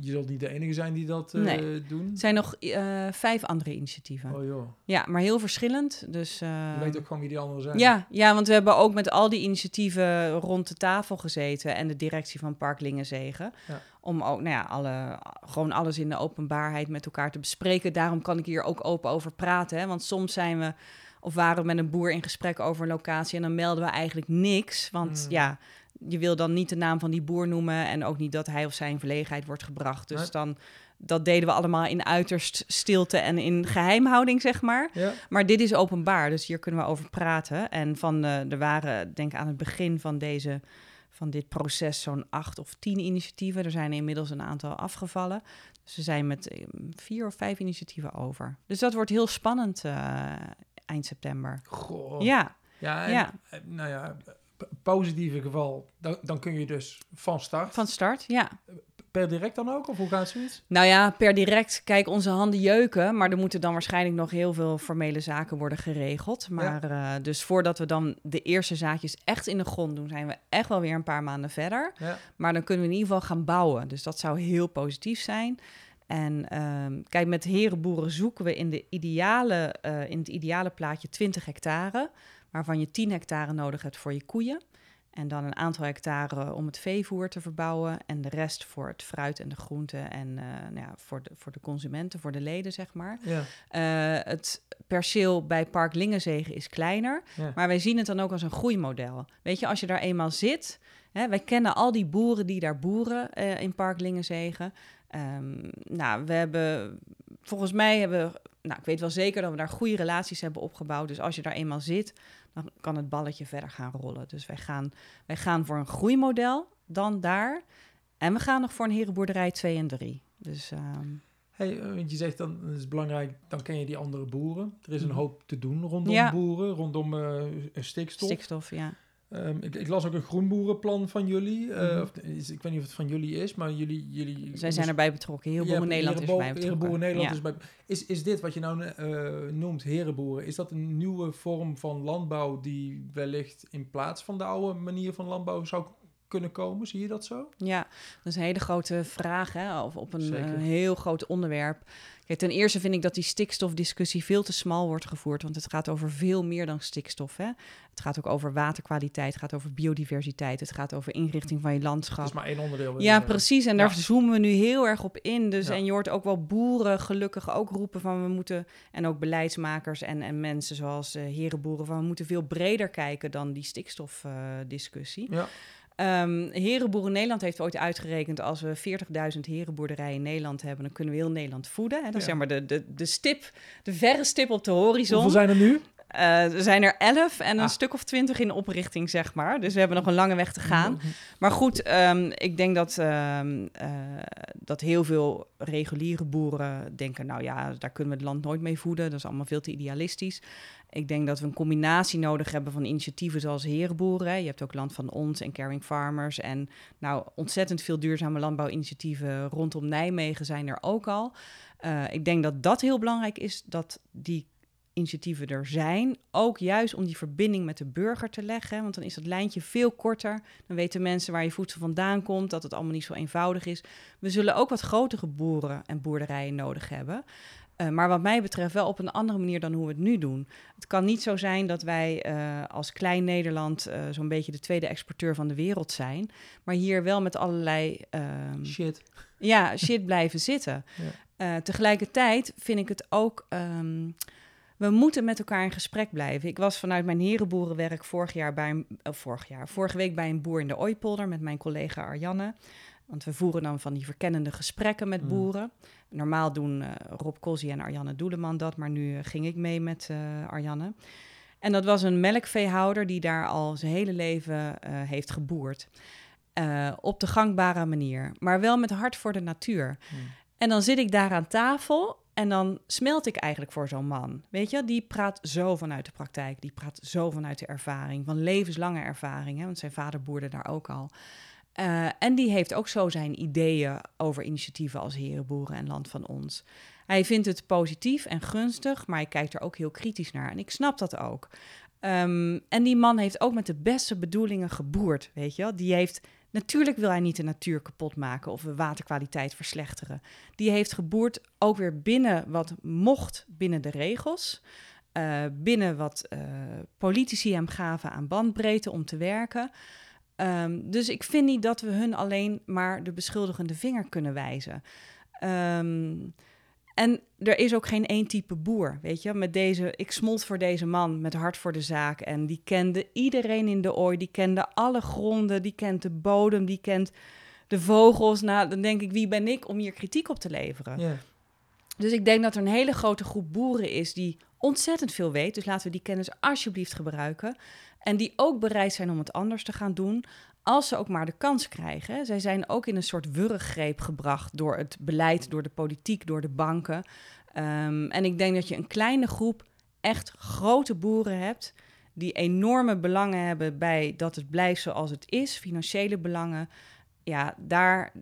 je zult niet de enige zijn die dat uh, nee. doen? Er zijn nog uh, vijf andere initiatieven. Oh joh. Ja, maar heel verschillend. Dus, uh, je weet ook gewoon wie die anderen zijn. Ja, ja, want we hebben ook met al die initiatieven rond de tafel gezeten en de directie van Park Lingenzegen. Ja. Om ook nou ja, alle, gewoon alles in de openbaarheid met elkaar te bespreken. Daarom kan ik hier ook open over praten. Hè? Want soms zijn we of waren we met een boer in gesprek over een locatie en dan melden we eigenlijk niks. Want mm. ja, je wil dan niet de naam van die boer noemen en ook niet dat hij of zij in verlegenheid wordt gebracht. Dus nee. dan, dat deden we allemaal in uiterst stilte en in geheimhouding, zeg maar. Ja. Maar dit is openbaar, dus hier kunnen we over praten. En van uh, er waren, denk aan het begin van deze... van dit proces zo'n acht of tien initiatieven. Er zijn inmiddels een aantal afgevallen. Dus we zijn met vier of vijf initiatieven over. Dus dat wordt heel spannend uh, eind september. Goh. Ja. Ja, en, ja. Nou ja, positieve geval, dan, dan kun je dus van start. Van start, ja. Per direct dan ook? Of hoe gaat zoiets? Nou ja, per direct. Kijk, onze handen jeuken. Maar er moeten dan waarschijnlijk nog heel veel formele zaken worden geregeld. Maar ja. uh, dus voordat we dan de eerste zaadjes echt in de grond doen, zijn we echt wel weer een paar maanden verder. Ja. Maar dan kunnen we in ieder geval gaan bouwen. Dus dat zou heel positief zijn. En uh, kijk, met Herenboeren zoeken we in, de ideale, uh, in het ideale plaatje twintig hectare. Waarvan je tien hectare nodig hebt voor je koeien. En dan een aantal hectare om het veevoer te verbouwen. En de rest voor het fruit en de groenten. En uh, nou ja, voor, de, voor de consumenten, voor de leden, zeg maar. Ja. Uh, het perceel bij Park Lingenzegen is kleiner. Ja. Maar wij zien het dan ook als een groeimodel. Weet je, als je daar eenmaal zit. Hè, wij kennen al die boeren die daar boeren uh, in Park Lingenzegen. Um, nou, we hebben... Volgens mij hebben... Nou, ik weet wel zeker dat we daar goede relaties hebben opgebouwd. Dus als je daar eenmaal zit, dan kan het balletje verder gaan rollen. Dus wij gaan, wij gaan voor een groeimodel dan daar. En we gaan nog voor een herenboerderij twee en drie. Dus, um... hey, want je zegt, dan is het belangrijk, dan ken je die andere boeren. Er is een hoop te doen rondom ja. boeren, rondom uh, stikstof. Stikstof, ja. Um, ik, ik las ook een groenboerenplan van jullie. Uh, mm-hmm. of, ik weet niet of het van jullie is, maar jullie... jullie Zij zijn erbij betrokken. Herenboeren ja, Nederland Herenbo- is erbij betrokken. Herenboeren Nederland ja. is bij is, is dit wat je nou uh, noemt, herenboeren, is dat een nieuwe vorm van landbouw die wellicht in plaats van de oude manier van landbouw zou kunnen komen? Zie je dat zo? Ja, dat is een hele grote vraag, hè? Of op een uh, heel groot onderwerp. Kijk, ten eerste vind ik dat die stikstofdiscussie veel te smal wordt gevoerd. Want het gaat over veel meer dan stikstof. Hè? Het gaat ook over waterkwaliteit, het gaat over biodiversiteit, het gaat over inrichting van je landschap. Dat is maar één onderdeel. Ja, precies. En daar ja. zoomen we nu heel erg op in. Dus, ja. En je hoort ook wel boeren gelukkig ook roepen van we moeten, en ook beleidsmakers en, en mensen zoals uh, herenboeren, van we moeten veel breder kijken dan die stikstofdiscussie. Uh, ja. Um, Herenboeren Nederland heeft ooit uitgerekend, als we veertigduizend herenboerderijen in Nederland hebben, dan kunnen we heel Nederland voeden. Hè? Dat is ja. zeg maar de, de, de stip, de verre stip op de horizon. Hoeveel zijn er nu? Uh, er zijn er elf en een ah. stuk of twintig in oprichting, zeg maar. Dus we hebben nog een lange weg te gaan. Maar goed, um, ik denk dat, um, uh, dat heel veel reguliere boeren denken, nou ja, daar kunnen we het land nooit mee voeden. Dat is allemaal veel te idealistisch. Ik denk dat we een combinatie nodig hebben van initiatieven zoals herenboeren. Je hebt ook Land van Ons en Caring Farmers. En nou, ontzettend veel duurzame landbouwinitiatieven rondom Nijmegen zijn er ook al. Uh, ik denk dat dat heel belangrijk is, dat die initiatieven er zijn, ook juist om die verbinding met de burger te leggen, want dan is dat lijntje veel korter. Dan weten mensen waar je voedsel vandaan komt, dat het allemaal niet zo eenvoudig is. We zullen ook wat grotere boeren en boerderijen nodig hebben. Uh, maar wat mij betreft wel op een andere manier dan hoe we het nu doen. Het kan niet zo zijn dat wij uh, als klein Nederland uh, zo'n beetje de tweede exporteur van de wereld zijn, maar hier wel met allerlei Uh, shit. Ja, shit blijven zitten. Ja. Uh, tegelijkertijd vind ik het ook Um, we moeten met elkaar in gesprek blijven. Ik was vanuit mijn herenboerenwerk vorig jaar bij een, eh, vorig jaar, vorige week bij een boer in de Ooipolder met mijn collega Arjanne. Want we voeren dan van die verkennende gesprekken met boeren. Mm. Normaal doen uh, Rob Cozzi en Arjanne Doeleman dat, maar nu uh, ging ik mee met uh, Arjanne. En dat was een melkveehouder die daar al zijn hele leven uh, heeft geboerd. Uh, op de gangbare manier, maar wel met hart voor de natuur. Mm. En dan zit ik daar aan tafel en dan smelt ik eigenlijk voor zo'n man. Weet je, die praat zo vanuit de praktijk. Die praat zo vanuit de ervaring, van levenslange ervaring. Hè? Want zijn vader boerde daar ook al. Uh, en die heeft ook zo zijn ideeën over initiatieven als Herenboeren en Land van Ons. Hij vindt het positief en gunstig, maar hij kijkt er ook heel kritisch naar. En ik snap dat ook. Um, en die man heeft ook met de beste bedoelingen geboerd, weet je wel. Die heeft... Natuurlijk wil hij niet de natuur kapot maken of de waterkwaliteit verslechteren. Die heeft geboerd ook weer binnen wat mocht, binnen de regels. Uh, binnen wat uh, politici hem gaven aan bandbreedte om te werken. Um, dus ik vind niet dat we hun alleen maar de beschuldigende vinger kunnen wijzen. Um, en er is ook geen één type boer, weet je. Met deze, ik smolt voor deze man met hart voor de zaak. En die kende iedereen in de ooi, die kende alle gronden, die kent de bodem, die kent de vogels. Nou, dan denk ik, wie ben ik om hier kritiek op te leveren? Yeah. Dus ik denk dat er een hele grote groep boeren is die ontzettend veel weet. Dus laten we die kennis alsjeblieft gebruiken. En die ook bereid zijn om het anders te gaan doen, als ze ook maar de kans krijgen. Zij zijn ook in een soort wurggreep gebracht door het beleid, door de politiek, door de banken. Um, en ik denk dat je een kleine groep echt grote boeren hebt die enorme belangen hebben bij dat het blijft zoals het is, financiële belangen. Ja, daar,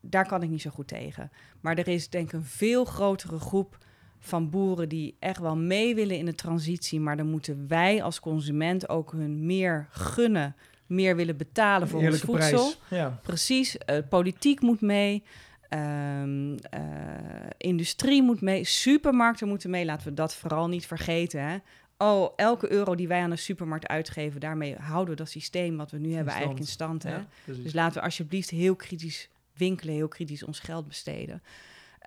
daar kan ik niet zo goed tegen. Maar er is denk ik een veel grotere groep van boeren die echt wel mee willen in de transitie, maar dan moeten wij als consument ook hun meer gunnen, meer willen betalen voor ons voedsel. Ja. Precies, uh, politiek moet mee, um, uh, industrie moet mee, supermarkten moeten mee. Laten we dat vooral niet vergeten. Hè? Oh, elke euro die wij aan de supermarkt uitgeven, daarmee houden we dat systeem wat we nu in hebben stand. eigenlijk in stand. Hè? Ja, dus laten we alsjeblieft heel kritisch winkelen, heel kritisch ons geld besteden.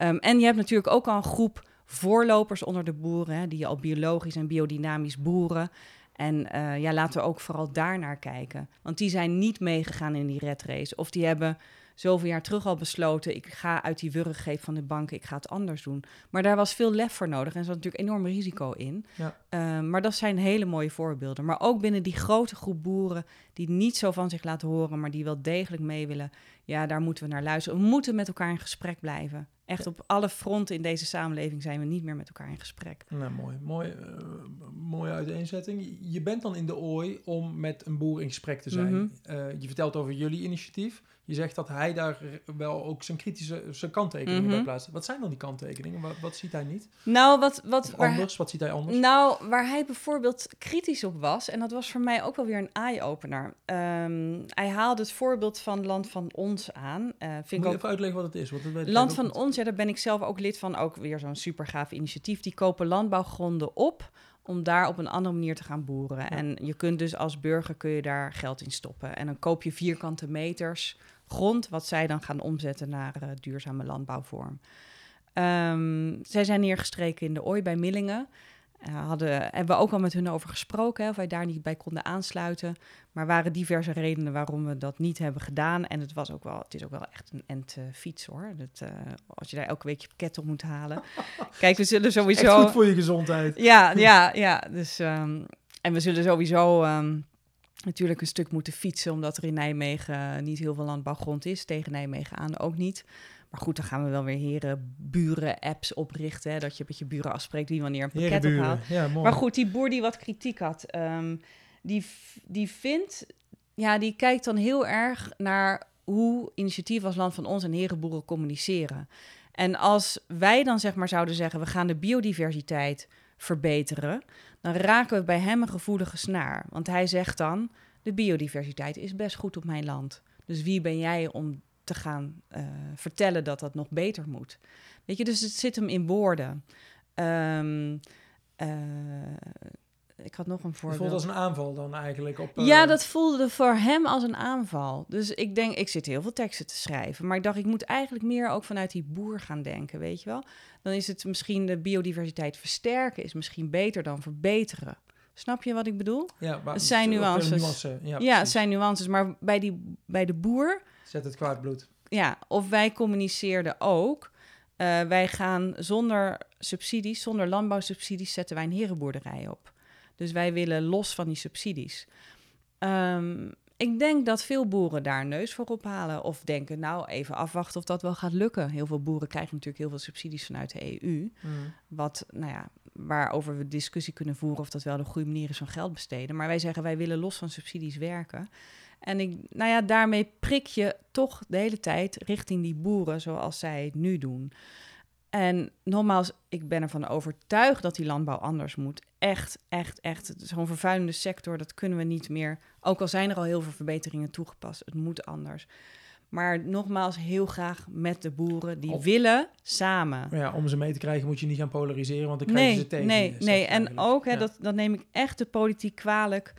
Um, en je hebt natuurlijk ook al een groep voorlopers onder de boeren, hè, die al biologisch en biodynamisch boeren. En uh, ja, laten we ook vooral daarnaar kijken. Want die zijn niet meegegaan in die red race. Of die hebben zoveel jaar terug al besloten, ik ga uit die wurggreep van de banken, ik ga het anders doen. Maar daar was veel lef voor nodig en er zat natuurlijk enorm risico in. Ja. Uh, maar dat zijn hele mooie voorbeelden. Maar ook binnen die grote groep boeren die niet zo van zich laten horen, maar die wel degelijk mee willen, ja, daar moeten we naar luisteren. We moeten met elkaar in gesprek blijven. Echt op alle fronten in deze samenleving zijn we niet meer met elkaar in gesprek. Nou, mooi. Mooi, uh, mooie uiteenzetting. Je bent dan in de ooi om met een boer in gesprek te zijn. Mm-hmm. uh, je vertelt over jullie initiatief. Je zegt dat hij daar wel ook zijn kritische zijn kanttekeningen mm-hmm. bij plaatst. Wat zijn dan die kanttekeningen? Wat, wat ziet hij niet? Nou, wat, wat, of anders, waar, wat ziet hij anders? Nou, Nou, waar hij bijvoorbeeld kritisch op was, en dat was voor mij ook wel weer een eye-opener. Um, hij haalde het voorbeeld van Land van Ons aan. Uh, vind Moet ik ook... even uitleggen wat het is? Want dat weet Land van niet. Ons, ja, daar ben ik zelf ook lid van. Ook weer zo'n super gaaf initiatief. Die kopen landbouwgronden op om daar op een andere manier te gaan boeren. Ja. En je kunt dus als burger kun je daar geld in stoppen. En dan koop je vierkante meters grond, wat zij dan gaan omzetten naar uh, duurzame landbouwvorm. Um, zij zijn neergestreken in de Ooi bij Millingen. Uh, hadden, hebben we ook al met hun over gesproken, hè, of wij daar niet bij konden aansluiten. Maar waren diverse redenen waarom we dat niet hebben gedaan. En het, was ook wel, het is ook wel echt een end uh, fiets, hoor. Dat, uh, als je daar elke week je pakket op moet halen. Kijk, we zullen sowieso... Echt goed voor je gezondheid. Ja, ja, ja. Dus, um, en we zullen sowieso um, natuurlijk een stuk moeten fietsen, omdat er in Nijmegen niet heel veel landbouwgrond is. Tegen Nijmegen aan ook niet. Maar goed, dan gaan we wel weer heren-buren-apps oprichten. Hè, dat je met je buren afspreekt wie wanneer een pakket ophaalt. Ja, maar goed, die boer die wat kritiek had, um, die, die vindt... Ja, die kijkt dan heel erg naar hoe initiatief als Land van Ons en herenboeren communiceren. En als wij dan zeg maar zouden zeggen, we gaan de biodiversiteit verbeteren, dan raken we bij hem een gevoelige snaar. Want hij zegt dan, de biodiversiteit is best goed op mijn land. Dus wie ben jij om te gaan uh, vertellen dat dat nog beter moet. Weet je, dus het zit hem in woorden. Um, uh, ik had nog een voorbeeld. Het voelde als een aanval dan eigenlijk? Op, uh... Ja, dat voelde voor hem als een aanval. Dus ik denk, ik zit heel veel teksten te schrijven, maar ik dacht, ik moet eigenlijk meer ook vanuit die boer gaan denken, weet je wel. Dan is het misschien de biodiversiteit versterken is misschien beter dan verbeteren. Snap je wat ik bedoel? Ja, maar het zijn nuances. nuances. Ja, ja, het zijn nuances, maar bij, die, bij de boer... Zet het kwaad bloed. Ja, of wij communiceerden ook. Uh, wij gaan zonder subsidies, zonder landbouwsubsidies, zetten wij een herenboerderij op. Dus wij willen los van die subsidies. Um, ik denk dat veel boeren daar een neus voor ophalen. Of denken, nou, even afwachten of dat wel gaat lukken. Heel veel boeren krijgen natuurlijk heel veel subsidies vanuit de E U. Mm. Wat, nou ja, waarover we discussie kunnen voeren of dat wel de goede manier is van geld besteden. Maar wij zeggen, wij willen los van subsidies werken. En ik, nou ja, daarmee prik je toch de hele tijd richting die boeren zoals zij het nu doen. En nogmaals, ik ben ervan overtuigd dat die landbouw anders moet. Echt, echt, echt. Zo'n vervuilende sector, dat kunnen we niet meer. Ook al zijn er al heel veel verbeteringen toegepast. Het moet anders. Maar nogmaals, heel graag met de boeren die of, willen samen. Ja, om ze mee te krijgen moet je niet gaan polariseren, want dan krijg je nee, ze tegen. Nee, nee. En ook, hè, ja. dat, dat neem ik echt de politiek kwalijk.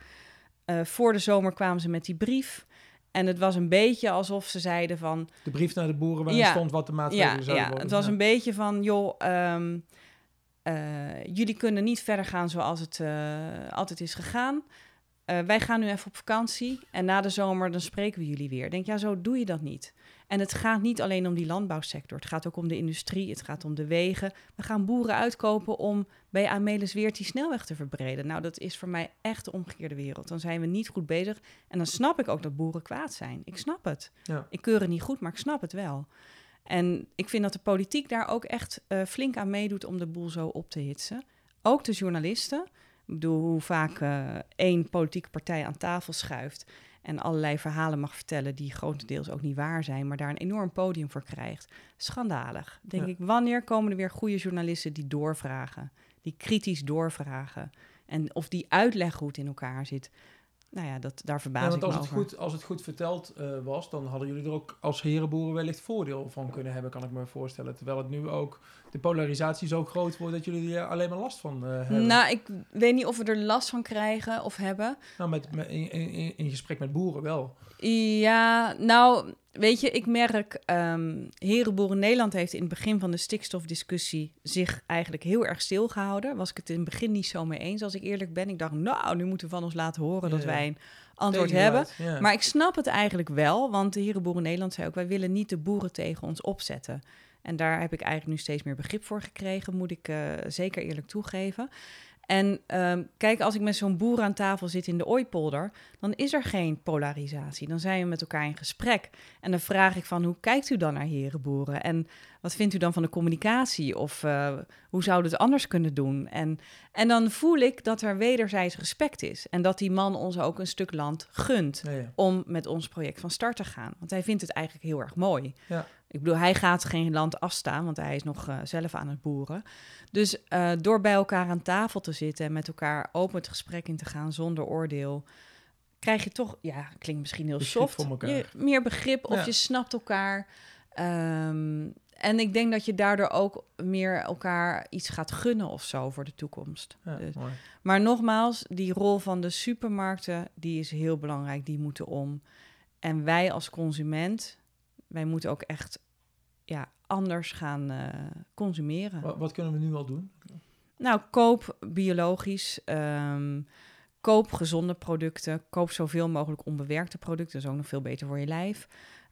Uh, voor de zomer kwamen ze met die brief. En het was een beetje alsof ze zeiden van... De brief naar de boeren waarin ja, stond wat de maatregelen ja, zouden ja, worden. Het was ja. een beetje van, joh, um, uh, jullie kunnen niet verder gaan zoals het uh, altijd is gegaan. Uh, wij gaan nu even op vakantie en na de zomer dan spreken we jullie weer. Denk, ja, zo doe je dat niet. En het gaat niet alleen om die landbouwsector. Het gaat ook om de industrie, het gaat om de wegen. We gaan boeren uitkopen om bij Amelisweert die snelweg te verbreden. Nou, dat is voor mij echt de omgekeerde wereld. Dan zijn we niet goed bezig. En dan snap ik ook dat boeren kwaad zijn. Ik snap het. Ja. Ik keur het niet goed, maar ik snap het wel. En ik vind dat de politiek daar ook echt uh, flink aan meedoet om de boel zo op te hitsen. Ook de journalisten. Ik bedoel, hoe vaak uh, één politieke partij aan tafel schuift en allerlei verhalen mag vertellen die grotendeels ook niet waar zijn, maar daar een enorm podium voor krijgt. Schandalig. Denk ja. ik, wanneer komen er weer goede journalisten die doorvragen, die kritisch doorvragen en of die uitleg goed in elkaar zit? Nou ja, dat, daar verbaas ja, want ik als me het over. Goed, als het goed verteld uh, was, dan hadden jullie er ook als herenboeren wellicht voordeel van kunnen hebben, kan ik me voorstellen. Terwijl het nu ook, de polarisatie zo groot wordt dat jullie er alleen maar last van uh, hebben. Nou, ik weet niet of we er last van krijgen of hebben. Nou, met, met, in, in, in gesprek met boeren wel. Ja, nou, weet je, ik merk, um, Herenboeren Nederland heeft in het begin van de stikstofdiscussie zich eigenlijk heel erg stilgehouden. Was ik het in het begin niet zo mee eens, als ik eerlijk ben. Ik dacht, nou, nu moeten we van ons laten horen ja, dat wij een antwoord tegenwaard, hebben. Ja. Maar ik snap het eigenlijk wel, want de Herenboeren Nederland zei ook, wij willen niet de boeren tegen ons opzetten. En daar heb ik eigenlijk nu steeds meer begrip voor gekregen, moet ik uh, zeker eerlijk toegeven. En um, kijk, als ik met zo'n boer aan tafel zit in de Ooipolder, dan is er geen polarisatie. Dan zijn we met elkaar in gesprek. En dan vraag ik van, hoe kijkt u dan naar herenboeren? En wat vindt u dan van de communicatie? Of uh, hoe zouden we het anders kunnen doen? En, en dan voel ik dat er wederzijds respect is. En dat die man ons ook een stuk land gunt ja, ja. om met ons project van start te gaan. Want hij vindt het eigenlijk heel erg mooi. Ja. Ik bedoel, hij gaat geen land afstaan, want hij is nog uh, zelf aan het boeren. Dus uh, door bij elkaar aan tafel te zitten en met elkaar open het gesprek in te gaan zonder oordeel, krijg je toch, ja, klinkt misschien heel begrip soft, je, meer begrip of ja. je snapt elkaar. Um, en ik denk dat je daardoor ook meer elkaar iets gaat gunnen of zo voor de toekomst. Ja, dus. Maar nogmaals, die rol van de supermarkten, die is heel belangrijk, die moeten om. En wij als consument, wij moeten ook echt ja, anders gaan uh, consumeren. Wat, wat kunnen we nu al doen? Nou, koop biologisch, um, koop gezonde producten, koop zoveel mogelijk onbewerkte producten. Dat is ook nog veel beter voor je lijf.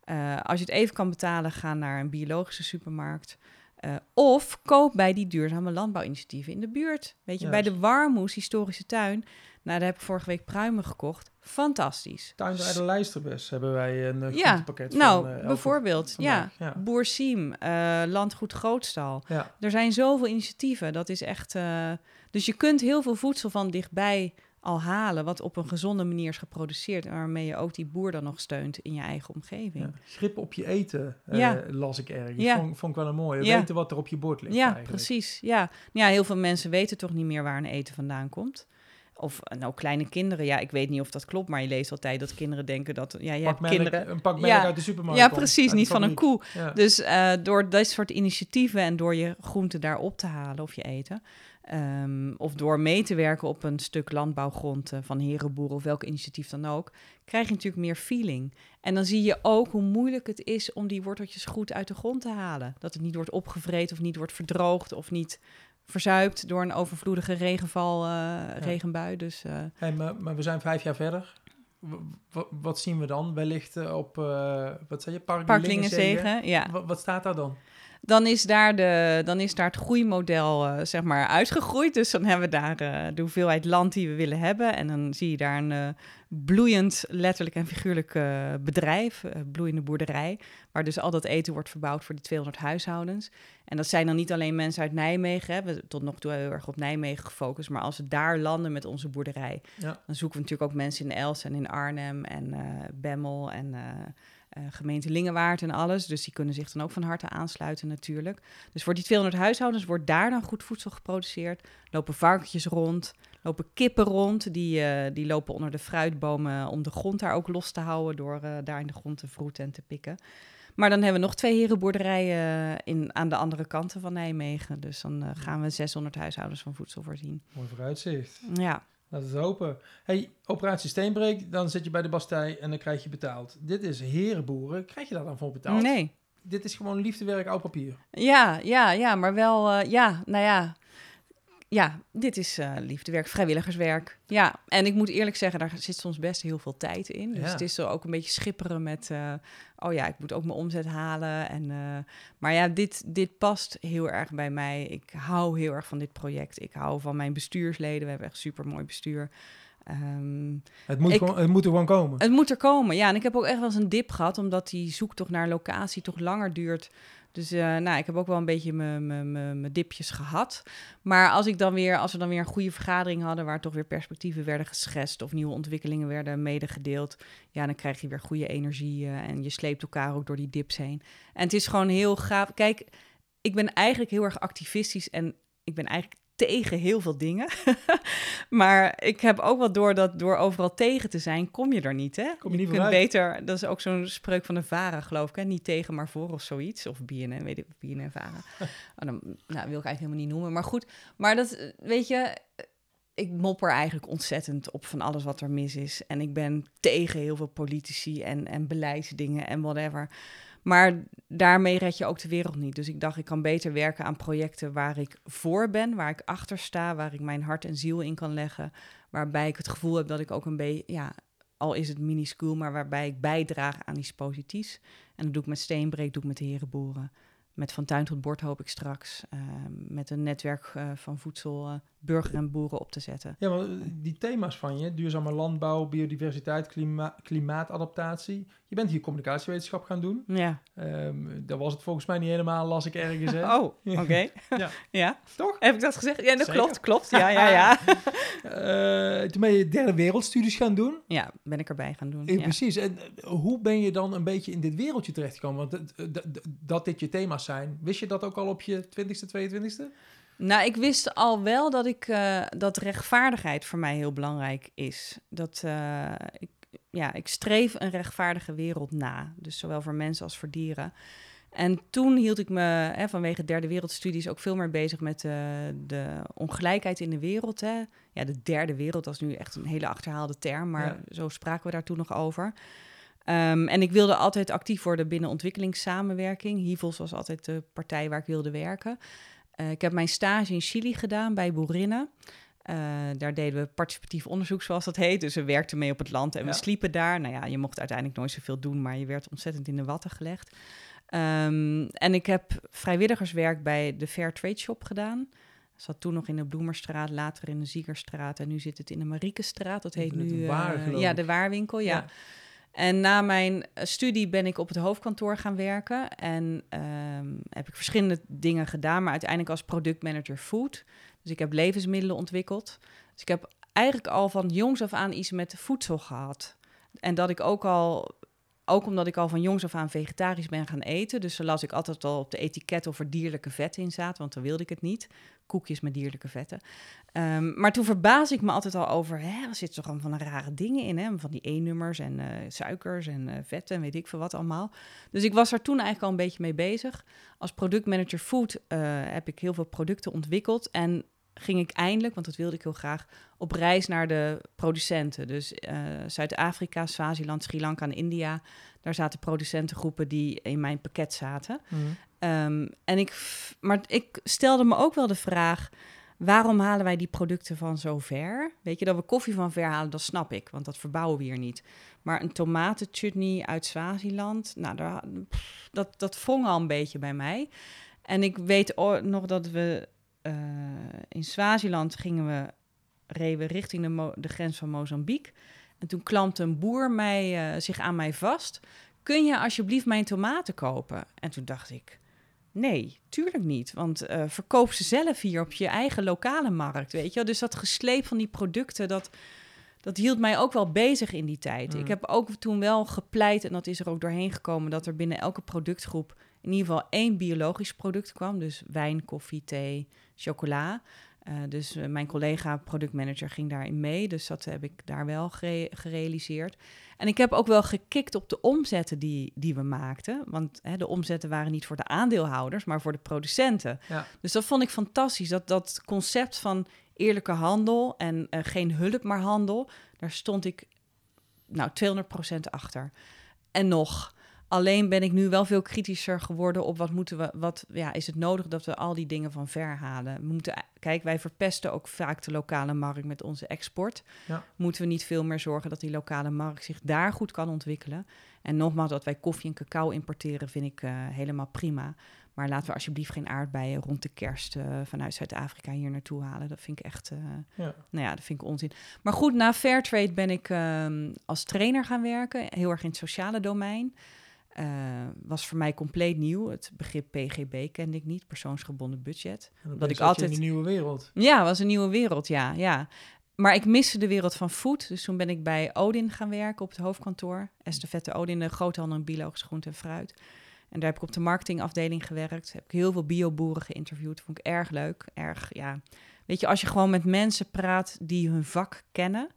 Uh, als je het even kan betalen, ga naar een biologische supermarkt. Uh, of koop bij die duurzame landbouwinitiatieven in de buurt. Weet je, yes. Bij de Warmoes, historische tuin. Nou, daar heb ik vorige week pruimen gekocht. Fantastisch. Tuin uit de lijsterbes hebben wij een uh, ja, pakket nou, van. Nou, uh, bijvoorbeeld, ja, ja. Boer Siem, uh, Landgoed Grootstal. Ja. Er zijn zoveel initiatieven. Dat is echt. Uh, dus je kunt heel veel voedsel van dichtbij al halen, wat op een gezonde manier is geproduceerd en waarmee je ook die boer dan nog steunt in je eigen omgeving. Ja, grip op je eten, ja. uh, las ik ergens. Ja. Vond, vond ik wel een mooie. Ja. Weten wat er op je bord ligt. Ja, eigenlijk. Precies. Ja. ja, heel veel mensen weten toch niet meer waar een eten vandaan komt. Of nou, kleine kinderen. Ja, ik weet niet of dat klopt, maar je leest altijd dat kinderen denken dat ja, jij hebt kinderen. Een pak melk ja. uit de supermarkt. Ja, komt, precies. Niet van een koe. Ja. Dus uh, door dat soort initiatieven en door je groenten daar op te halen of je eten. Um, of door mee te werken op een stuk landbouwgrond uh, van Herenboeren of welk initiatief dan ook, krijg je natuurlijk meer feeling. En dan zie je ook hoe moeilijk het is om die worteltjes goed uit de grond te halen. Dat het niet wordt opgevreten of niet wordt verdroogd of niet verzuipt door een overvloedige regenval, uh, ja. regenbui. Dus, uh, hey, maar, maar we zijn vijf jaar verder. W- w- wat zien we dan? Wellicht uh, op, uh, wat zei je, Park, Park Lingezegen? Ja. W- wat staat daar dan? Dan is daar, de, dan is daar het groeimodel uh, zeg maar uitgegroeid. Dus dan hebben we daar uh, de hoeveelheid land die we willen hebben. En dan zie je daar een uh, bloeiend, letterlijk en figuurlijk uh, bedrijf, uh, bloeiende boerderij, waar dus al dat eten wordt verbouwd voor die tweehonderd huishoudens. En dat zijn dan niet alleen mensen uit Nijmegen. Hè. We hebben tot nog toe heel erg op Nijmegen gefocust. Maar als we daar landen met onze boerderij, ja. dan zoeken we natuurlijk ook mensen in Els en in Arnhem en uh, Bemmel en Uh, Uh, gemeente Lingewaard en alles. Dus die kunnen zich dan ook van harte aansluiten natuurlijk. Dus voor die tweehonderd huishoudens wordt daar dan goed voedsel geproduceerd. Lopen varkentjes rond, lopen kippen rond. Die, uh, die lopen onder de fruitbomen om de grond daar ook los te houden door uh, daar in de grond te vroeten en te pikken. Maar dan hebben we nog twee herenboerderijen in, aan de andere kanten van Nijmegen. Dus dan uh, gaan we zeshonderd huishoudens van voedsel voorzien. Mooi vooruitzicht. Ja. Laten we het hopen. Hey, operatie Steenbreek, dan zit je bij de Bastij en dan krijg je betaald. Dit is herenboeren, krijg je daar dan voor betaald? Nee. Dit is gewoon liefdewerk, oud papier. Ja, ja, ja, maar wel, uh, ja, nou ja. Ja, dit is uh, liefdewerk, vrijwilligerswerk. Ja, en ik moet eerlijk zeggen, daar zit soms best heel veel tijd in. Dus ja. het is zo ook een beetje schipperen met, uh, oh ja, ik moet ook mijn omzet halen. En, uh, maar ja, dit, dit past heel erg bij mij. Ik hou heel erg van dit project. Ik hou van mijn bestuursleden. We hebben echt super mooi bestuur. Um, het, moet ik, gewoon, het moet er gewoon komen. Het moet er komen, ja. En ik heb ook echt wel eens een dip gehad, omdat die zoektocht naar locatie toch langer duurt. Dus uh, nou, ik heb ook wel een beetje mijn dipjes gehad. Maar als, ik dan weer, als we dan weer een goede vergadering hadden, waar toch weer perspectieven werden geschetst of nieuwe ontwikkelingen werden medegedeeld, ja, dan krijg je weer goede energie uh, en je sleept elkaar ook door die dips heen. En het is gewoon heel gaaf. Kijk, ik ben eigenlijk heel erg activistisch en ik ben eigenlijk tegen heel veel dingen. Maar ik heb ook wel door dat door overal tegen te zijn, kom je er niet, hè? Kom je niet je kunt beter, dat is ook zo'n spreuk van de Vara, geloof ik, hè? Niet tegen, maar voor of zoiets. Of B N N, weet ik, B N N Vara. Oh, dan, nou, wil ik eigenlijk helemaal niet noemen, maar goed. Maar dat, weet je, ik mopper eigenlijk ontzettend op van alles wat er mis is. En ik ben tegen heel veel politici en, en beleidsdingen en whatever. Maar daarmee red je ook de wereld niet. Dus ik dacht, ik kan beter werken aan projecten waar ik voor ben, waar ik achter sta, waar ik mijn hart en ziel in kan leggen. Waarbij ik het gevoel heb dat ik ook een beetje, ja, al is het minuscuul, maar waarbij ik bijdraag aan iets positiefs. En dat doe ik met Steenbreek, doe ik met de Herenboeren. Met Van Tuin tot Bord hoop ik straks. Uh, met een netwerk uh, van voedsel, uh, burger en boeren op te zetten. Ja, want die thema's van je, duurzame landbouw, biodiversiteit, klima- klimaatadaptatie. Je bent hier communicatiewetenschap gaan doen. Ja. Um, dat was het volgens mij niet helemaal, las ik ergens. Hè? Oh, oké. Okay. Ja. Ja. Toch? Heb ik dat gezegd? Ja, dat Zeker. klopt, klopt. Ja, ja, ja. uh, toen ben je derde wereldstudies gaan doen. Ja, ben ik erbij gaan doen. Ja. Precies. En hoe ben je dan een beetje in dit wereldje terechtgekomen? Want d- d- d- dat dit je thema's zijn. Wist je dat ook al op je twintigste, tweeëntwintigste? Nou, ik wist al wel dat, ik, uh, dat rechtvaardigheid voor mij heel belangrijk is. Dat uh, ik... Ja, ik streef een rechtvaardige wereld na. Dus zowel voor mensen als voor dieren. En toen hield ik me hè, vanwege derde wereldstudies ook veel meer bezig met uh, de ongelijkheid in de wereld. Hè. Ja, de derde wereld, dat is nu echt een hele achterhaalde term. Maar ja. Zo spraken we daar toen nog over. Um, en ik wilde altijd actief worden binnen ontwikkelingssamenwerking. HIVOS was altijd de partij waar ik wilde werken. Uh, ik heb mijn stage in Chili gedaan bij boerinnen. Uh, daar deden we participatief onderzoek, zoals dat heet. Dus we werkten mee op het land en ja. we sliepen daar. Nou ja, je mocht uiteindelijk nooit zoveel doen, maar je werd ontzettend in de watten gelegd. Um, en ik heb vrijwilligerswerk bij de Fair Trade Shop gedaan. Dat zat toen nog in de Bloemerstraat, later in de Ziegerstraat. En nu zit het in de Mariekestraat. Dat heet nu waar, uh, ja, de Waarwinkel, ja. ja. En na mijn studie ben ik op het hoofdkantoor gaan werken. En um, heb ik verschillende dingen gedaan, maar uiteindelijk als productmanager food. Dus ik heb levensmiddelen ontwikkeld. Dus ik heb eigenlijk al van jongs af aan iets met voedsel gehad. En dat ik ook al, ook omdat ik al van jongs af aan vegetarisch ben gaan eten. Dus dan las ik altijd al op de etiketten of er dierlijke vetten in zaten, want dan wilde ik het niet. Koekjes met dierlijke vetten. Um, maar toen verbaas ik me altijd al over, hè, er zitten toch allemaal van de rare dingen in, hè? Van die E-nummers en uh, suikers en uh, vetten en weet ik veel wat allemaal. Dus ik was daar toen eigenlijk al een beetje mee bezig. Als productmanager food uh, heb ik heel veel producten ontwikkeld en ging ik eindelijk, want dat wilde ik heel graag, op reis naar de producenten. Dus uh, Zuid-Afrika, Swaziland, Sri Lanka en India. Daar zaten producentengroepen die in mijn pakket zaten. Mm. Um, en ik, maar ik stelde me ook wel de vraag, waarom halen wij die producten van zo ver? Weet je, dat we koffie van ver halen, dat snap ik, want dat verbouwen we hier niet. Maar een tomatenchutney uit Swaziland, nou, daar, pff, dat, dat wrong al een beetje bij mij. En ik weet o- nog dat we uh, in Swaziland gingen we, reden we richting de, mo- de grens van Mozambique. En toen klampte een boer mij, uh, zich aan mij vast. Kun je alsjeblieft mijn tomaten kopen? En toen dacht ik, nee, tuurlijk niet. Want uh, verkoop ze zelf hier op je eigen lokale markt, weet je. Dus dat gesleep van die producten, dat, dat hield mij ook wel bezig in die tijd. Mm. Ik heb ook toen wel gepleit, en dat is er ook doorheen gekomen, dat er binnen elke productgroep in ieder geval één biologisch product kwam. Dus wijn, koffie, thee, chocola. Uh, dus uh, mijn collega productmanager ging daarin mee. Dus dat heb ik daar wel gere- gerealiseerd. En ik heb ook wel gekikt op de omzetten die, die we maakten. Want hè, de omzetten waren niet voor de aandeelhouders, maar voor de producenten. Ja. Dus dat vond ik fantastisch. Dat, dat concept van eerlijke handel en uh, geen hulp, maar handel. Daar stond ik nou tweehonderd procent achter. En nog. Alleen ben ik nu wel veel kritischer geworden op wat moeten we, wat ja, is het nodig dat we al die dingen van ver halen. We moeten, kijk, wij verpesten ook vaak de lokale markt met onze export. Ja. Moeten we niet veel meer zorgen dat die lokale markt zich daar goed kan ontwikkelen. En nogmaals, dat wij koffie en cacao importeren vind ik uh, helemaal prima. Maar laten we alsjeblieft geen aardbeien rond de kerst uh, vanuit Zuid-Afrika hier naartoe halen. Dat vind ik echt, uh, ja. nou ja, dat vind ik onzin. Maar goed, na Fairtrade ben ik uh, als trainer gaan werken, heel erg in het sociale domein. Uh, was voor mij compleet nieuw. Het begrip P G B kende ik niet, persoonsgebonden budget. Dat ik altijd in een nieuwe wereld. Ja, was een nieuwe wereld, ja, ja. Maar ik miste de wereld van food. Dus toen ben ik bij Odin gaan werken op het hoofdkantoor. Estafette Odin, de groothandel in biologisch groente en fruit. En daar heb ik op de marketingafdeling gewerkt. Heb ik heel veel bioboeren geïnterviewd. Vond ik erg leuk, erg, ja. Weet je, als je gewoon met mensen praat die hun vak kennen.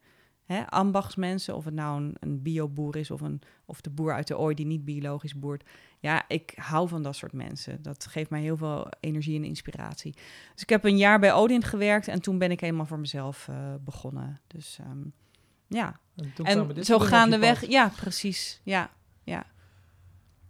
He, ambachtsmensen, of het nou een, een bioboer is of, een, of de boer uit de ooi die niet biologisch boert. Ja, ik hou van dat soort mensen. Dat geeft mij heel veel energie en inspiratie. Dus ik heb een jaar bij Odin gewerkt en toen ben ik helemaal voor mezelf uh, begonnen. Dus um, ja, en, toen en dit zo gaandeweg. Ja, precies. Ja, ja.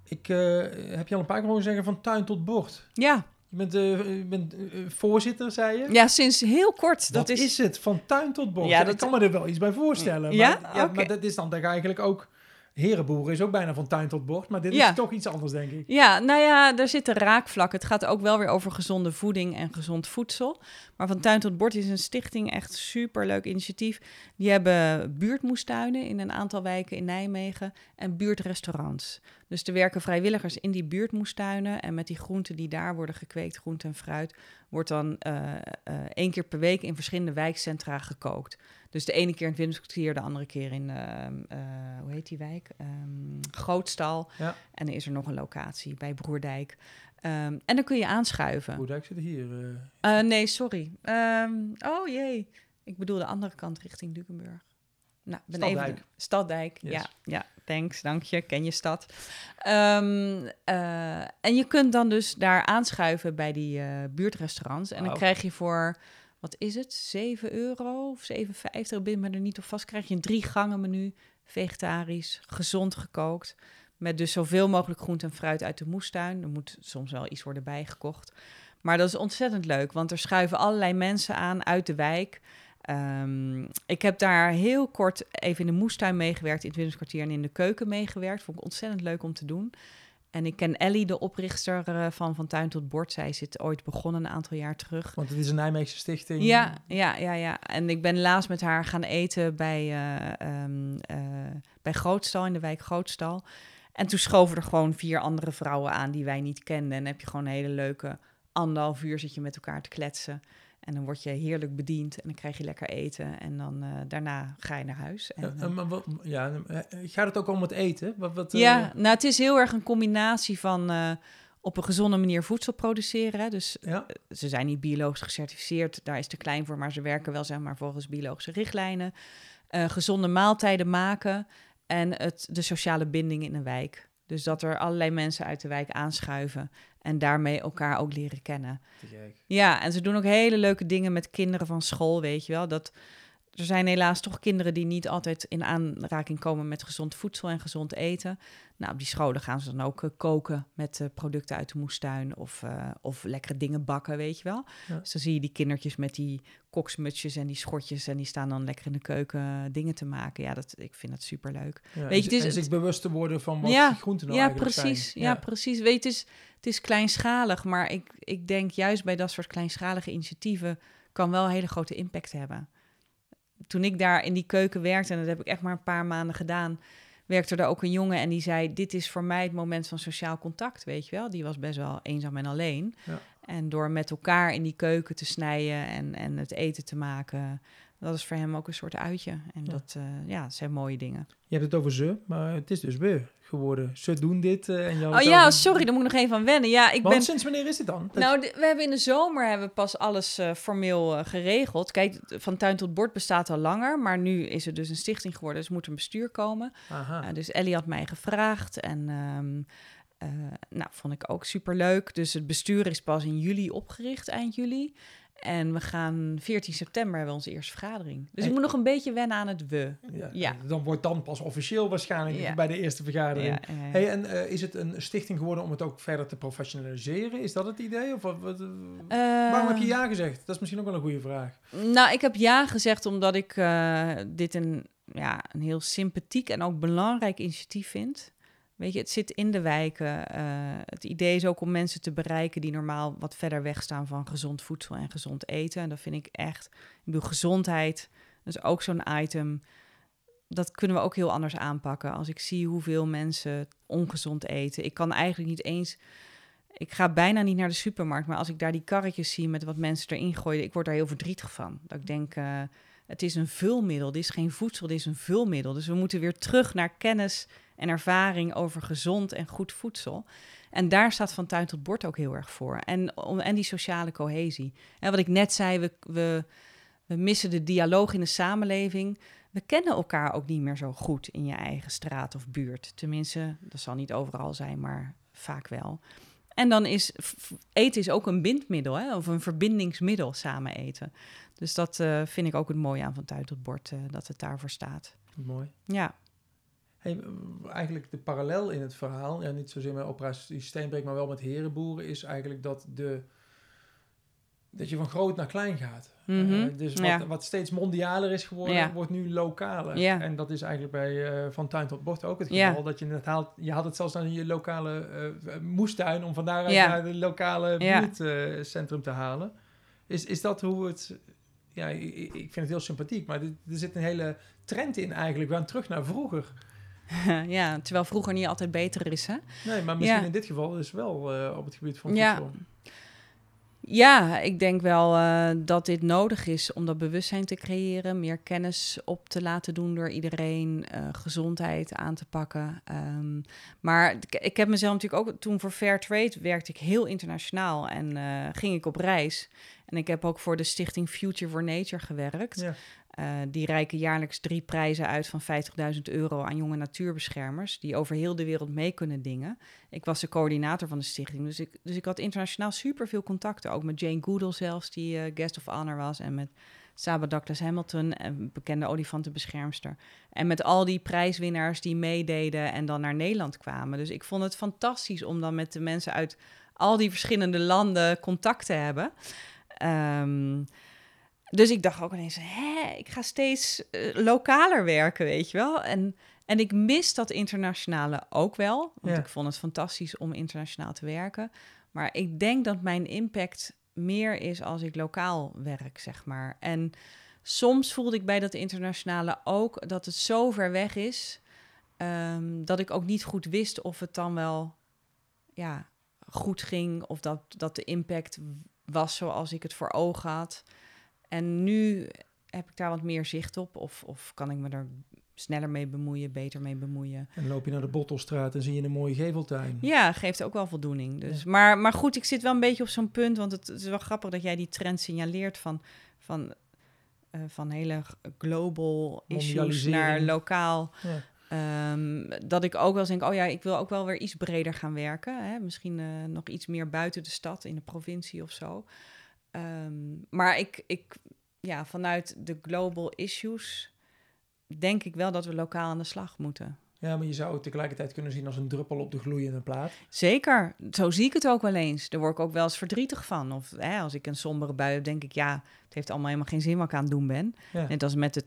Ik uh, heb je al een paar keer horen zeggen van tuin tot bord. Ja. Je bent, uh, je bent uh, voorzitter, zei je? Ja, sinds heel kort. Dat, dat is... is het, van tuin tot bord. Ja, ja, dat... Ik kan me er wel iets bij voorstellen. Ja? Maar, ja, okay. Maar dat is dan eigenlijk ook Herenboeren is ook bijna van tuin tot bord, maar dit ja. is toch iets anders, denk ik. Ja, nou ja, daar zitten raakvlakken. Het gaat ook wel weer over gezonde voeding en gezond voedsel. Maar Van Tuin tot Bord is een stichting, echt superleuk initiatief. Die hebben buurtmoestuinen in een aantal wijken in Nijmegen en buurtrestaurants. Dus er werken vrijwilligers in die buurtmoestuinen en met die groenten die daar worden gekweekt, groente en fruit, wordt dan uh, uh, één keer per week in verschillende wijkcentra gekookt. Dus de ene keer in het Willemskwartier, de andere keer in, uh, uh, hoe heet die wijk? Um, Grootstal. Ja. En dan is er nog een locatie bij Broerdijk. Um, en dan kun je aanschuiven. Broerdijk zit hier. Uh... Uh, nee, sorry. Um, oh jee. Ik bedoel de andere kant richting Dukenburg. Nou, ben Staddijk. Even de... Staddijk, yes. ja, ja. Thanks, dank je, ken je stad. Um, uh, en je kunt dan dus daar aanschuiven bij die uh, buurtrestaurants. En wow. dan krijg je voor, wat is het, zeven euro of zeven vijftig, ben me er niet op vast. Krijg je een drie gangen menu, vegetarisch, gezond gekookt. Met dus zoveel mogelijk groente en fruit uit de moestuin. Er moet soms wel iets worden bijgekocht. Maar dat is ontzettend leuk, want er schuiven allerlei mensen aan uit de wijk. Um, ik heb daar heel kort even in de moestuin meegewerkt, in het Willemskwartier en in de keuken meegewerkt. Vond ik ontzettend leuk om te doen. En ik ken Ellie, de oprichter van Van Tuin tot Bord. Zij zit ooit begonnen een aantal jaar terug. Want het is een Nijmeegse stichting. Ja, ja, ja, ja. En ik ben laatst met haar gaan eten bij, uh, um, uh, bij Grootstal, in de wijk Grootstal. En toen schoven er gewoon vier andere vrouwen aan die wij niet kenden. En heb je gewoon een hele leuke anderhalf uur zit je met elkaar te kletsen. En dan word je heerlijk bediend en dan krijg je lekker eten. En dan uh, daarna ga je naar huis. En, ja, maar wat, ja, gaat het ook om het eten? Wat, wat, ja, uh, nou het is heel erg een combinatie van uh, op een gezonde manier voedsel produceren. Dus ja. uh, ze zijn niet biologisch gecertificeerd, daar is te klein voor. Maar ze werken wel zeg maar volgens biologische richtlijnen. Uh, gezonde maaltijden maken en het, de sociale binding in een wijk. Dus dat er allerlei mensen uit de wijk aanschuiven en daarmee elkaar ook leren kennen. Ja, en ze doen ook hele leuke dingen met kinderen van school, weet je wel. Dat, er zijn helaas toch kinderen die niet altijd in aanraking komen met gezond voedsel en gezond eten. Nou, op die scholen gaan ze dan ook uh, koken met uh, producten uit de moestuin of, uh, of lekkere dingen bakken, weet je wel. Ja. Dus dan zie je die kindertjes met die koksmutsjes en die schortjes en die staan dan lekker in de keuken dingen te maken. Ja, dat, ik vind dat superleuk. Ja, weet je, het is, en zich bewust te worden van wat ja, groenten nou ja, eigenlijk precies, zijn. Ja, ja, precies. Weet je, het is, het is kleinschalig, maar ik, ik denk juist bij dat soort kleinschalige initiatieven kan wel een hele grote impact hebben. Toen ik daar in die keuken werkte, en dat heb ik echt maar een paar maanden gedaan, werkte er ook een jongen en die zei, dit is voor mij het moment van sociaal contact, weet je wel. Die was best wel eenzaam en alleen. Ja. En door met elkaar in die keuken te snijden en, en het eten te maken, dat is voor hem ook een soort uitje. En ja. dat uh, ja, zijn mooie dingen. Je hebt het over ze, maar het is dus we geworden. Ze doen dit. Uh, en jou oh ja, doen... sorry, daar moet ik nog even aan wennen. Ja, ik Want ben... sinds wanneer is dit dan? Dat nou, d- we hebben in de zomer hebben we pas alles uh, formeel uh, geregeld. Kijk, Van Tuin tot Bord bestaat al langer, maar nu is het dus een stichting geworden, dus moet een bestuur komen. Aha. Uh, dus Ellie had mij gevraagd en um, uh, nou, vond ik ook superleuk. Dus het bestuur is pas in juli opgericht, eind juli. En we gaan veertien september hebben we onze eerste vergadering. Dus en... ik moet nog een beetje wennen aan het we. Ja, ja. Dan wordt dan pas officieel waarschijnlijk ja. bij de eerste vergadering. Ja, ja, ja. Hey, en uh, is het een stichting geworden om het ook verder te professionaliseren? Is dat het idee? Of wat, wat, uh... Waarom heb je ja gezegd? Dat is misschien ook wel een goede vraag. Nou, ik heb ja gezegd omdat ik uh, dit een, ja, een heel sympathiek en ook belangrijk initiatief vind. Weet je, het zit in de wijken. Uh, het idee is ook om mensen te bereiken die normaal wat verder weg staan van gezond voedsel en gezond eten. En dat vind ik echt, ik bedoel, gezondheid, dat is ook zo'n item. Dat kunnen we ook heel anders aanpakken. Als ik zie hoeveel mensen ongezond eten. Ik kan eigenlijk niet eens, ik ga bijna niet naar de supermarkt. Maar als ik daar die karretjes zie met wat mensen erin gooien, ik word daar heel verdrietig van. Dat ik denk, uh, het is een vulmiddel, dit is geen voedsel, dit is een vulmiddel. Dus we moeten weer terug naar kennis en ervaring over gezond en goed voedsel. En daar staat Van Tuin tot Bord ook heel erg voor. En, om, en die sociale cohesie. En wat ik net zei, we, we, we missen de dialoog in de samenleving. We kennen elkaar ook niet meer zo goed in je eigen straat of buurt. Tenminste, dat zal niet overal zijn, maar vaak wel. En dan is eten is ook een bindmiddel, hè? Of een verbindingsmiddel, samen eten. Dus dat uh, vind ik ook het mooie aan Van Tuin tot Bord, uh, dat het daarvoor staat. Mooi. Ja. Hey, eigenlijk de parallel in het verhaal, ja, niet zozeer met Operatie Steenbreek, maar wel met Herenboeren, is eigenlijk dat de dat je van groot naar klein gaat. Mm-hmm. Uh, dus wat, ja. wat steeds mondialer is geworden, ja. wordt nu lokaler. Ja. En dat is eigenlijk bij uh, Van Tuin tot Bord ook het geval. Ja. Dat je het haalt, je haalt het zelfs naar je lokale uh, moestuin om van daaruit ja. naar de lokale buurtcentrum uh, te halen. Is, is dat hoe het... Ja, ik, ik vind het heel sympathiek, maar dit, er zit een hele trend in eigenlijk. We gaan terug naar vroeger. Ja, terwijl vroeger niet altijd beter is, hè? Nee, maar misschien ja. in dit geval dus wel uh, op het gebied van voedsel. Ja. Ja, ik denk wel uh, dat dit nodig is om dat bewustzijn te creëren, meer kennis op te laten doen door iedereen, uh, gezondheid aan te pakken. Um, maar ik, ik heb mezelf natuurlijk ook, toen voor Fairtrade werkte ik heel internationaal en uh, ging ik op reis. En ik heb ook voor de stichting Future for Nature gewerkt. Ja. Uh, die reiken jaarlijks drie prijzen uit van vijftigduizend euro aan jonge natuurbeschermers die over heel de wereld mee kunnen dingen. Ik was de coördinator van de stichting, dus ik, dus ik had internationaal superveel contacten. Ook met Jane Goodall zelfs, die uh, guest of honor was, en met Saba Douglas Hamilton, een bekende olifantenbeschermster. En met al die prijswinnaars die meededen en dan naar Nederland kwamen. Dus ik vond het fantastisch om dan met de mensen uit al die verschillende landen contact te hebben. Um, Dus ik dacht ook ineens, hé, ik ga steeds uh, lokaler werken, weet je wel. En, en ik mis dat internationale ook wel. Want ja. ik vond het fantastisch om internationaal te werken. Maar ik denk dat mijn impact meer is als ik lokaal werk, zeg maar. En soms voelde ik bij dat internationale ook dat het zo ver weg is... Um, dat ik ook niet goed wist of het dan wel ja, goed ging... of dat, dat de impact was zoals ik het voor ogen had... En nu heb ik daar wat meer zicht op. Of, of kan ik me er sneller mee bemoeien, beter mee bemoeien. En loop je naar de Bottelstraat en zie je een mooie geveltuin. Ja, geeft ook wel voldoening. Dus. Ja. Maar, maar goed, ik zit wel een beetje op zo'n punt. Want het, het is wel grappig dat jij die trend signaleert van, van, uh, van hele global issues naar lokaal. Ja. Um, dat ik ook wel eens denk, oh ja, ik wil ook wel weer iets breder gaan werken. Hè? Misschien uh, nog iets meer buiten de stad, in de provincie of zo. Um, maar ik, ik, ja, vanuit de global issues denk ik wel dat we lokaal aan de slag moeten. Ja, maar je zou het tegelijkertijd kunnen zien als een druppel op de gloeiende plaat. Zeker, zo zie ik het ook wel eens. Daar word ik ook wel eens verdrietig van. Of hè, als ik een sombere bui heb, denk ik, ja, het heeft allemaal helemaal geen zin wat ik aan het doen ben. Ja. Net als met het,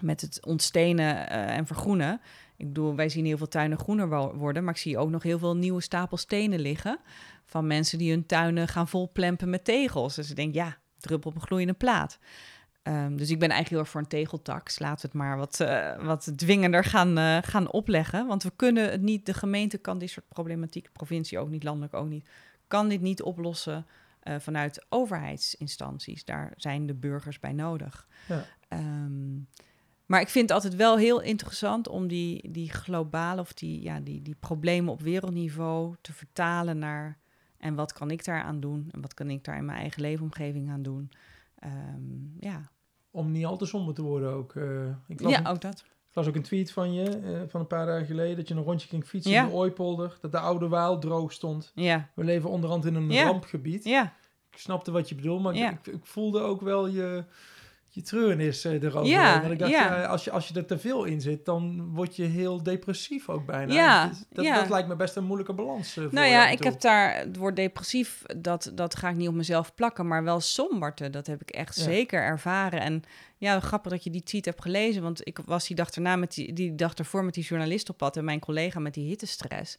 met het ontstenen uh, en vergroenen. Ik bedoel, wij zien heel veel tuinen groener worden... maar ik zie ook nog heel veel nieuwe stapels stenen liggen... van mensen die hun tuinen gaan volplempen met tegels. Dus ik denk, ja, druppel op een gloeiende plaat. Um, dus ik ben eigenlijk heel erg voor een tegeltax. Laten we het maar wat, uh, wat dwingender gaan, uh, gaan opleggen. Want we kunnen het niet... De gemeente kan dit soort problematiek, de provincie ook niet, landelijk ook niet... kan dit niet oplossen uh, vanuit overheidsinstanties. Daar zijn de burgers bij nodig. Ja. Um, Maar ik vind het altijd wel heel interessant om die, die globale of die, ja, die, die problemen op wereldniveau te vertalen naar... en wat kan ik daaraan doen? En wat kan ik daar in mijn eigen leefomgeving aan doen? Um, ja. Om niet al te somber te worden ook. Uh, ik las ja, een, ook dat. Ik las ook een tweet van je, uh, van een paar dagen geleden... dat je een rondje ging fietsen ja. in de Ooipolder... dat de oude Waal droog stond. Ja. We leven onderhand in een ja. rampgebied. Ja. Ik snapte wat je bedoelt, maar ja. ik, ik voelde ook wel je... je treurnis erover. Ja, want ik dacht, ja. Ja, als, je, als je er te veel in zit, dan word je heel depressief ook bijna. Ja, dus dat, ja. dat lijkt me best een moeilijke balans. Uh, voor nou ja, ik toe. heb daar het woord depressief, dat, dat ga ik niet op mezelf plakken, maar wel somberte, dat heb ik echt ja. zeker ervaren. En ja, grappig dat je die tweet hebt gelezen, want ik was die dag erna met die, die dag ervoor met die journalist op pad en mijn collega met die hittestress.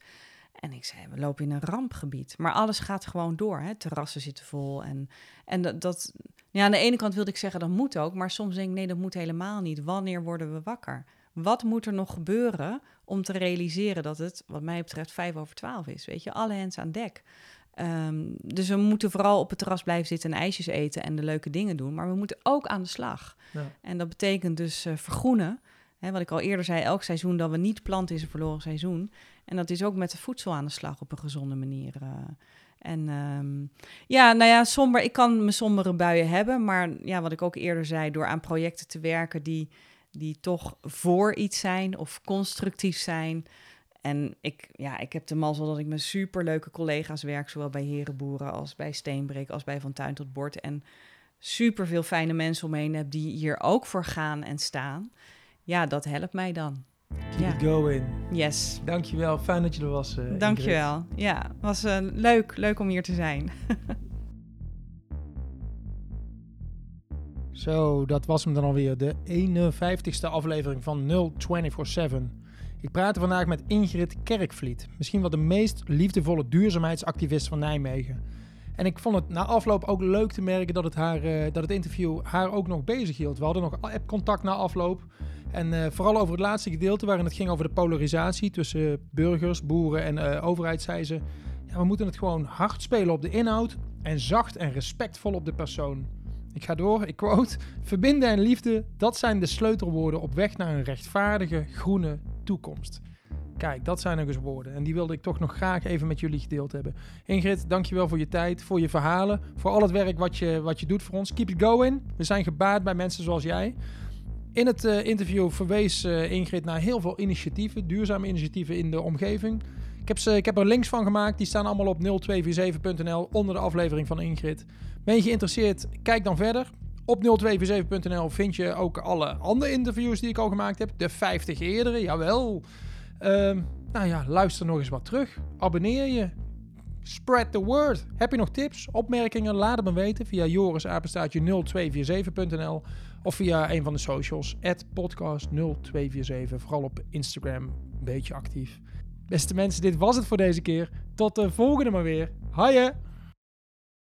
En ik zei, we lopen in een rampgebied. Maar alles gaat gewoon door. Hè? Terrassen zitten vol. En, en dat, dat, ja, aan de ene kant wilde ik zeggen, dat moet ook. Maar soms denk ik, nee, dat moet helemaal niet. Wanneer worden we wakker? Wat moet er nog gebeuren om te realiseren dat het, wat mij betreft, vijf over twaalf is? Weet je, alle hens aan dek. Um, dus we moeten vooral op het terras blijven zitten en ijsjes eten en de leuke dingen doen. Maar we moeten ook aan de slag. Ja. En dat betekent dus uh, vergroenen. Hè, wat ik al eerder zei, elk seizoen dat we niet planten is een verloren seizoen. En dat is ook met de voedsel aan de slag op een gezonde manier. Uh, en um, ja, nou ja, somber, ik kan mijn sombere buien hebben. Maar ja, wat ik ook eerder zei, door aan projecten te werken die, die toch voor iets zijn of constructief zijn. En ik, ja, ik heb de mazzel dat ik met superleuke collega's werk. Zowel bij Herenboeren als bij Steenbreek als bij Van Tuin tot Bord. En superveel fijne mensen omheen heb die hier ook voor gaan en staan. Ja, dat helpt mij dan. Keep ja. it going. Yes. Dankjewel, fijn dat je er was. Uh, Dankjewel. Ja, het was uh, leuk, leuk om hier te zijn. Zo, dat was hem dan alweer. De eenenvijftigste aflevering van nul twee vier zeven. Ik praat vandaag met Ingrid Kerkvliet. Misschien wel de meest liefdevolle duurzaamheidsactivist van Nijmegen. En ik vond het na afloop ook leuk te merken dat het, haar, uh, dat het interview haar ook nog bezig hield. We hadden nog app-contact na afloop. En uh, vooral over het laatste gedeelte waarin het ging over de polarisatie tussen burgers, boeren en uh, overheid, zei ze... Ja, we moeten het gewoon hard spelen op de inhoud en zacht en respectvol op de persoon. Ik ga door, ik quote... Verbinden en liefde, dat zijn de sleutelwoorden op weg naar een rechtvaardige, groene toekomst. Kijk, dat zijn nog eens woorden. En die wilde ik toch nog graag even met jullie gedeeld hebben. Ingrid, dankjewel voor je tijd, voor je verhalen, voor al het werk wat je, wat je doet voor ons. Keep it going. We zijn gebaat bij mensen zoals jij. In het uh, interview verwees uh, Ingrid naar heel veel initiatieven, duurzame initiatieven in de omgeving. Ik heb, ze, ik heb er links van gemaakt. Die staan allemaal op nul twee vier zeven punt n l onder de aflevering van Ingrid. Ben je geïnteresseerd? Kijk dan verder. Op nul twee vier zeven punt n l vind je ook alle andere interviews die ik al gemaakt heb. De vijftig eerdere, jawel. Uh, nou ja, luister nog eens wat terug. Abonneer je. Spread the word. Heb je nog tips, opmerkingen? Laat het me weten via jorisapenstaartje nul twee vier zeven punt n l of via een van de socials, at podcast nul twee vier zeven. Vooral op Instagram, een beetje actief. Beste mensen, dit was het voor deze keer. Tot de volgende maar weer. Haaien!